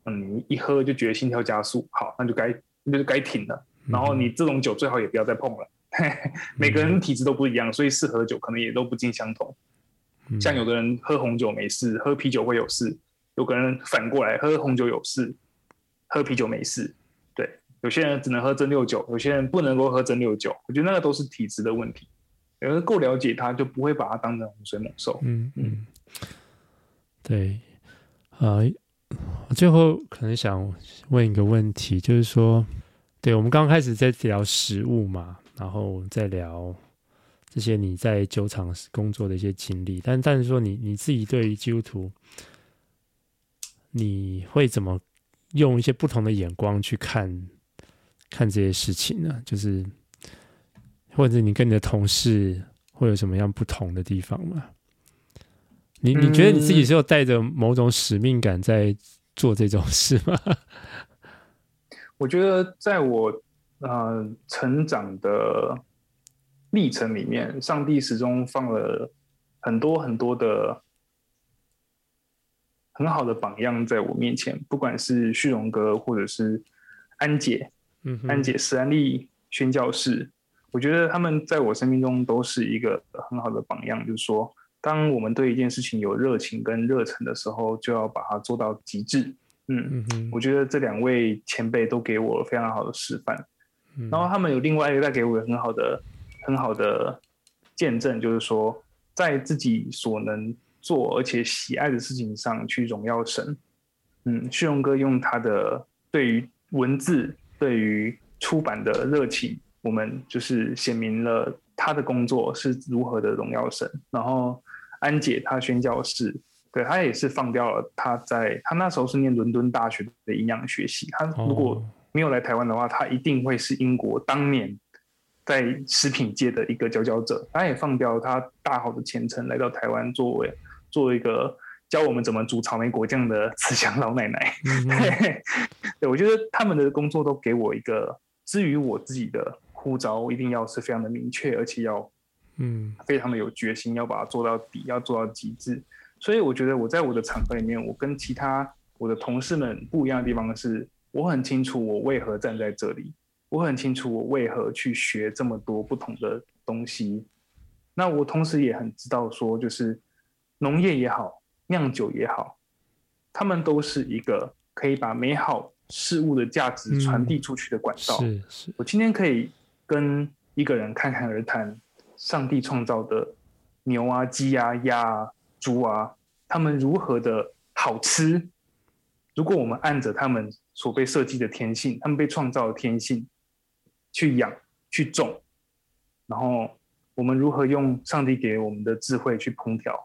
嗯，一喝就觉得心跳加速，好，那就该那就该停了。然后你这种酒最好也不要再碰了。每个人体质都不一样，所以适合的酒可能也都不尽相同。像有的人喝红酒没事，喝啤酒会有事；有个人反过来，喝红酒有事，喝啤酒没事。对，有些人只能喝蒸馏酒，有些人不能够喝蒸馏酒。我觉得那个都是体质的问题。有人够了解他，就不会把他当成洪水猛兽。嗯嗯，对。啊、呃，最后可能想问一个问题，就是说，对我们刚开始在聊食物嘛，然后再聊。这些你在酒厂工作的一些经历，但但是说你你自己对于基督徒，你会怎么用一些不同的眼光去看看这些事情呢？就是或者你跟你的同事会有什么样不同的地方吗？你你觉得你自己是有带着某种使命感在做这种事吗？我觉得在我呃成长的历程里面，上帝始终放了很多很多的很好的榜样在我面前，不管是旭荣哥或者是安姐、嗯、安姐史安利宣教士，我觉得他们在我生命中都是一个很好的榜样，就是说当我们对一件事情有热情跟热忱的时候，就要把它做到极致。嗯嗯，我觉得这两位前辈都给我非常好的示范、嗯、然后他们有另外一个带给我很好的很好的见证，就是说在自己所能做而且喜爱的事情上去荣耀神。嗯，旭荣哥用他的对于文字对于出版的热情，我们就是显明了他的工作是如何的荣耀神。然后安姐她宣教士，对，她也是放掉了她在她那时候是念伦敦大学的营养学系，她如果没有来台湾的话，她一定会是英国当年在食品界的一个佼佼者，他也放掉他大好的前程，来到台湾作为做一个教我们怎么煮草莓果酱的慈祥老奶奶。嗯、对，我觉得他们的工作都给我一个，至于我自己的呼召，一定要是非常的明确，而且要嗯非常的有决心，要把它做到底，要做到极致。所以我觉得我在我的场合里面，我跟其他我的同事们不一样的地方是，我很清楚我为何站在这里。我很清楚我为何去学这么多不同的东西，那我同时也很知道说，就是农业也好，酿酒也好，他们都是一个可以把美好事物的价值传递出去的管道、嗯、是是我今天可以跟一个人侃侃而谈上帝创造的牛啊鸡啊鸭啊猪啊他们如何的好吃，如果我们按着他们所被设计的天性，他们被创造的天性去养去种，然后我们如何用上帝给我们的智慧去烹调，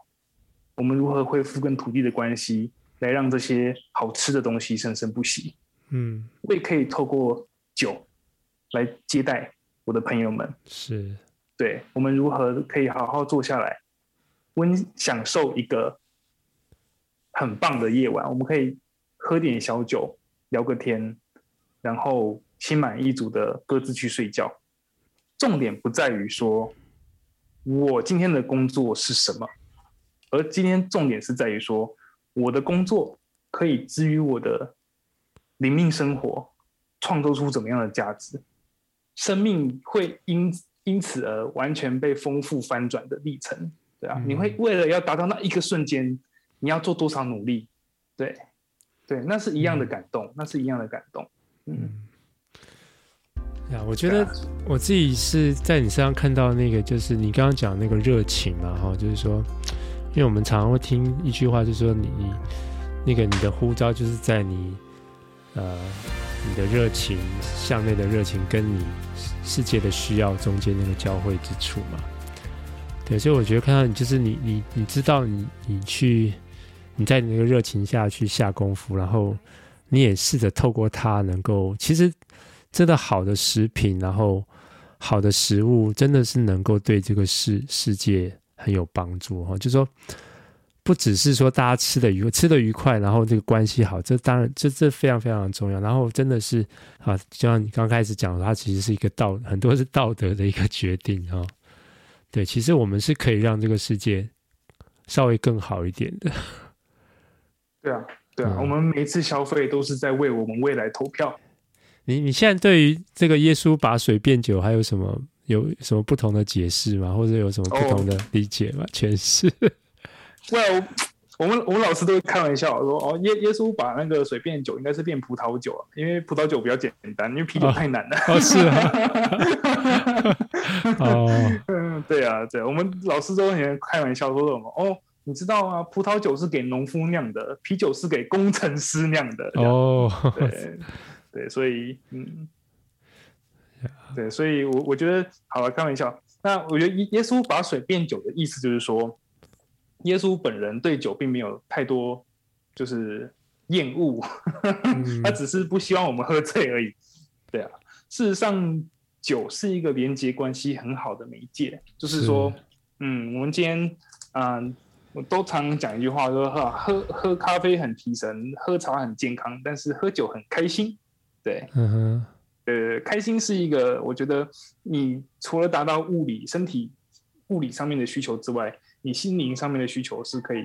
我们如何恢复跟土地的关系，来让这些好吃的东西生生不息。嗯，我也可以透过酒来接待我的朋友们。是，对，我们如何可以好好坐下来，温享受一个很棒的夜晚。我们可以喝点小酒，聊个天，然后心满意足的各自去睡觉。重点不在于说我今天的工作是什么，而今天重点是在于说我的工作可以基于我的灵命生活创造出怎么样的价值，生命会 因, 因此而完全被丰富翻转的历程，对啊、嗯、你会为了要达到那一个瞬间你要做多少努力，对对，那是一样的感动、嗯、那是一样的感动。 嗯, 嗯呀，我觉得我自己是在你身上看到那个，就是你刚刚讲那个热情嘛，哈，就是说，因为我们常常会听一句话，就是说你那个你的呼召就是在你呃你的热情向内的热情跟你世界的需要中间那个交汇之处嘛。对，所以我觉得看到你就是你你你知道你你去你在你那个热情下去下功夫，然后你也试着透过它能够其实。真的好的食品，然后好的食物，真的是能够对这个 世, 世界很有帮助、哦、就是说不只是说大家吃的愉吃的愉快，然后这个关系好，这当然这这非常非常重要。然后真的是啊，就像你刚开始讲的，它其实是一个道，很多是道德的一个决定、哦、对，其实我们是可以让这个世界稍微更好一点的。对啊，对啊，嗯、我们每一次消费都是在为我们未来投票。你你现在对于这个耶稣把水变酒还有什么有什么不同的解释吗？或者有什么不同的理解吗？诠释、oh. ？Well， 我们我们老师都会开玩笑说，哦，耶耶稣把那个水变酒应该是变葡萄酒、啊、因为葡萄酒比较简单，因为啤酒太难了。哦、oh. oh, ，是啊。哦，嗯，对啊，对，我们老师都很开玩笑说什么哦。你知道啊，葡萄酒是给农夫酿的，啤酒是给工程师酿的。哦、oh. ，对。对，所以，嗯，对，所以我我觉得，好了，开玩笑。那我觉得耶稣把水变酒的意思就是说，耶稣本人对酒并没有太多就是厌恶，嗯、他只是不希望我们喝醉而已。对啊，事实上，酒是一个连结关系很好的媒介，就是说，是嗯，我们今天，啊、呃，我都常讲一句话说，喝喝咖啡很提神，喝茶很健康，但是喝酒很开心。对，嗯哼，呃，开心是一个，我觉得你除了达到物理、身体、物理上面的需求之外，你心灵上面的需求是可以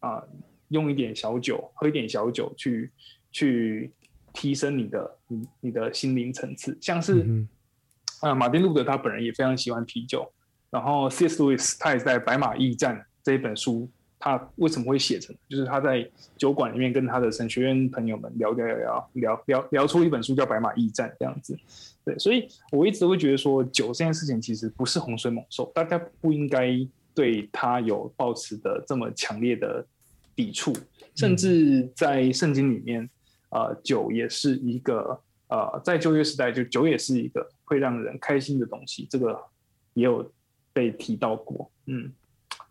啊、呃，用一点小酒，喝一点小酒去去提升你的你你的心灵层次。像是啊、嗯呃，马丁路德他本人也非常喜欢啤酒，然后 C S. Lewis 他也在《白马驿站》这一本书，他为什么会写成？就是他在酒馆里面跟他的神学院朋友们聊聊聊聊聊聊出一本书叫《白马驿站》这样子。对，所以我一直会觉得说，酒这件事情其实不是洪水猛兽，大家不应该对他有抱持的这么强烈的抵触。甚至在圣经里面，呃，酒也是一个呃，在旧约时代就酒也是一个会让人开心的东西，这个也有被提到过，嗯。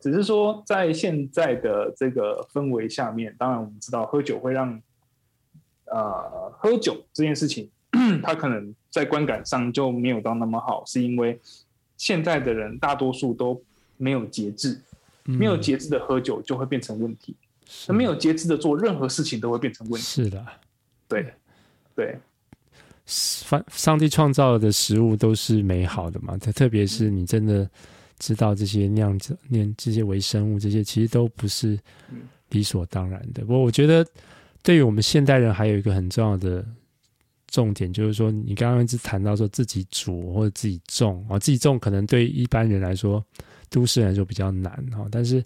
只是说，在现在的这个氛围下面，当然我们知道喝酒会让，呃，喝酒这件事情，它可能在观感上就没有到那么好，是因为现在的人大多数都没有节制，没有节制的喝酒就会变成问题，嗯、没有节制的做任何事情都会变成问题。是的，对，对。上帝创造的食物都是美好的嘛，特别是你真的。知道这些酿造、这些微生物，这些其实都不是理所当然的。不过，我觉得对于我们现代人还有一个很重要的重点，就是说，你刚刚一直谈到说自己煮或者自己种、哦、自己种可能对一般人来说、都市人来说比较难、哦、但是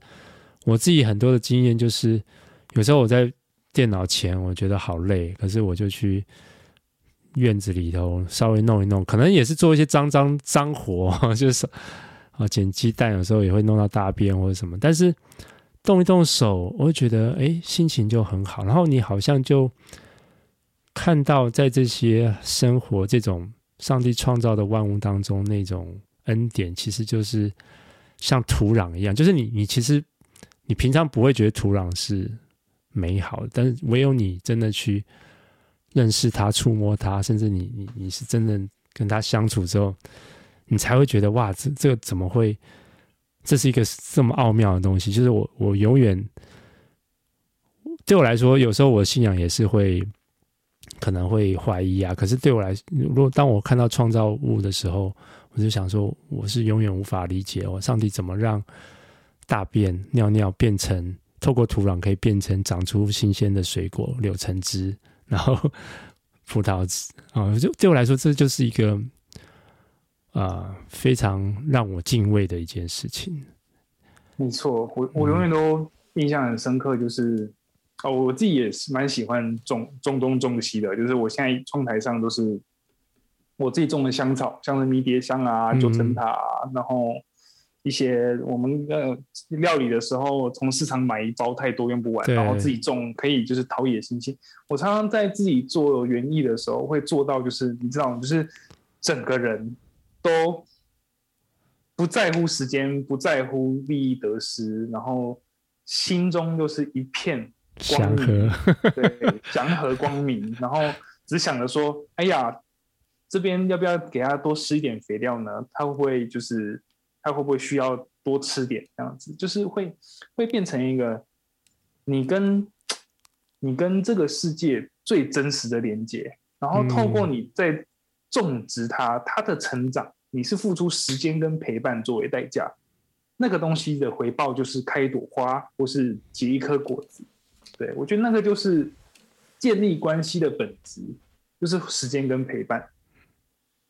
我自己很多的经验就是，有时候我在电脑前我觉得好累，可是我就去院子里头稍微弄一弄，可能也是做一些脏脏脏活，就是捡鸡蛋，有时候也会弄到大便或者什么，但是动一动手我会觉得哎，心情就很好，然后你好像就看到在这些生活这种上帝创造的万物当中那种恩典，其实就是像土壤一样，就是你你其实你平常不会觉得土壤是美好，但是唯有你真的去认识它，触摸它，甚至你你你是真的跟它相处之后，你才会觉得哇，这这个怎么会，这是一个这么奥妙的东西。就是我我永远，对我来说有时候我的信仰也是会可能会怀疑啊，可是对我来说，如果当我看到创造物的时候，我就想说我是永远无法理解我上帝怎么让大便尿尿变成透过土壤可以变成长出新鲜的水果柳橙汁然后葡萄汁、哦、就对我来说这就是一个、呃、非常让我敬畏的一件事情。没错， 我, 我永远都印象很深刻，就是、嗯哦、我自己也是蛮喜欢 种, 种东种西的，就是我现在窗台上都是我自己种的香草，像是迷迭香啊、九层塔啊、嗯、然后一些我们、呃、料理的时候从市场买一包太多用不完，然后自己种可以就是陶冶心性。我常常在自己做园艺的时候会做到，就是你知道就是整个人都不在乎时间，不在乎利益得失，然后心中就是一片光明，祥和对祥和光明，然后只想着说哎呀这边要不要给他多施一点肥料呢，他会不会就是他会不会需要多吃点，这样子就是会会变成一个你跟你跟这个世界最真实的连接，然后透过你在种植它它的成长，你是付出时间跟陪伴作为代价，那个东西的回报就是开一朵花或是结一颗果子。对，我觉得那个就是建立关系的本质，就是时间跟陪伴。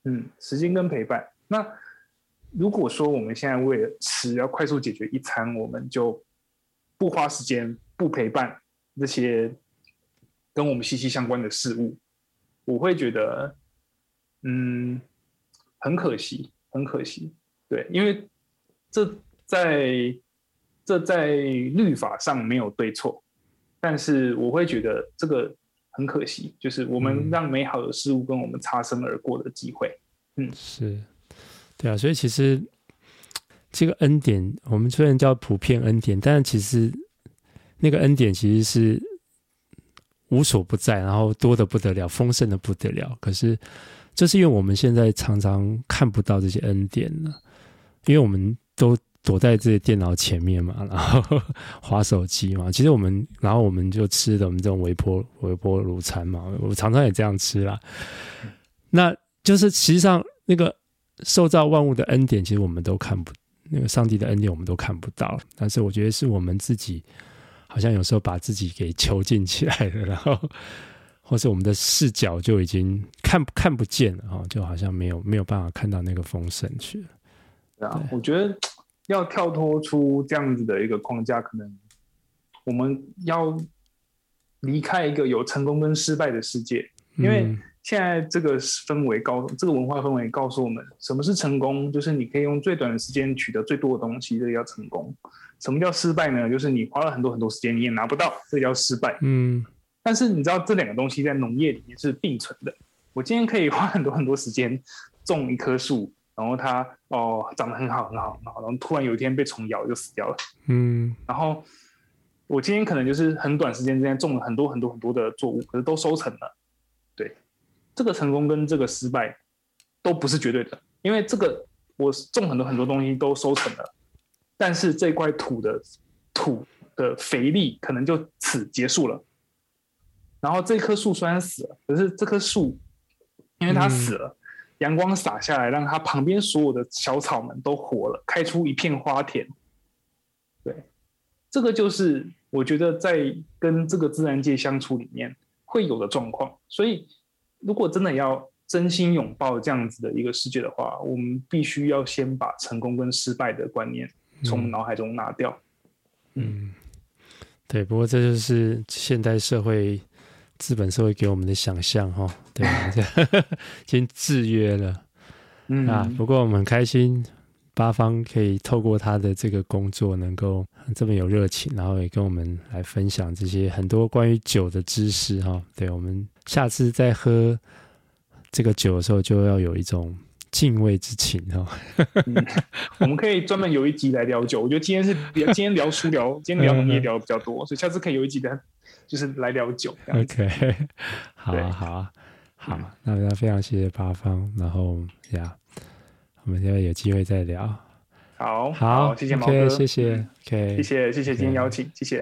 嗯，时间跟陪伴。那如果说我们现在为了吃要快速解决一餐，我们就不花时间不陪伴这些跟我们息息相关的事物，我会觉得嗯很可惜很可惜。对，因为这在这在律法上没有对错，但是我会觉得这个很可惜，就是我们让美好的事物跟我们擦身而过的机会。嗯，是，对啊，所以其实这个恩典，我们虽然叫普遍恩典，但其实那个恩典其实是无所不在，然后多的不得了，丰盛的不得了。可是就是因为我们现在常常看不到这些恩典了，因为我们都躲在这些电脑前面嘛，然后滑手机嘛，其实我们然后我们就吃的我们这种微波微波炉餐嘛，我常常也这样吃啦。那就是实际上那个受造万物的恩典其实我们都看不，那个上帝的恩典我们都看不到，但是我觉得是我们自己好像有时候把自己给囚禁起来了，然后或是我们的视角就已经 看, 看不见了、哦、就好像没有没有办法看到那个丰盛去了。对啊，我觉得要跳脱出这样子的一个框架，可能我们要离开一个有成功跟失败的世界，因为现在这个氛围告这个文化氛围告诉我们，什么是成功，就是你可以用最短的时间取得最多的东西，这叫成功。什么叫失败呢？就是你花了很多很多时间你也拿不到，这叫失败。嗯，但是你知道这两个东西在农业里面是并存的，我今天可以花很多很多时间种一棵树，然后它哦长得很好很好很好，然后突然有一天被虫咬就死掉了。嗯，然后我今天可能就是很短时间之间种了很多很多很多的作物，可是都收成了。对，这个成功跟这个失败都不是绝对的，因为这个我种很多很多东西都收成了，但是这块土的土的肥力可能就此结束了。然后这棵树虽然死了，可是这棵树因为它死了。嗯，阳光洒下来，让它旁边所有的小草们都活了，开出一片花田。对，这个就是我觉得在跟这个自然界相处里面会有的状况。所以，如果真的要真心拥抱这样子的一个世界的话，我们必须要先把成功跟失败的观念从脑海中拿掉。嗯，嗯，对，不过这就是现代社会资本社会给我们的想象、哦、对已经制约了、嗯啊、不过我们很开心八方可以透过他的这个工作能够这么有热情，然后也跟我们来分享这些很多关于酒的知识、哦、对，我们下次再喝这个酒的时候就要有一种敬畏之情、哦嗯、我们可以专门有一集来聊酒，我觉得今天是今天聊书聊今天聊农业聊比较多，所以下次可以有一集的就是来聊酒。 OK 好啊好啊好、嗯、那非常谢谢八方，然后呀我们要有机会再聊。好好，谢谢毛哥，谢谢 OK， 谢谢谢谢今天邀请，谢谢。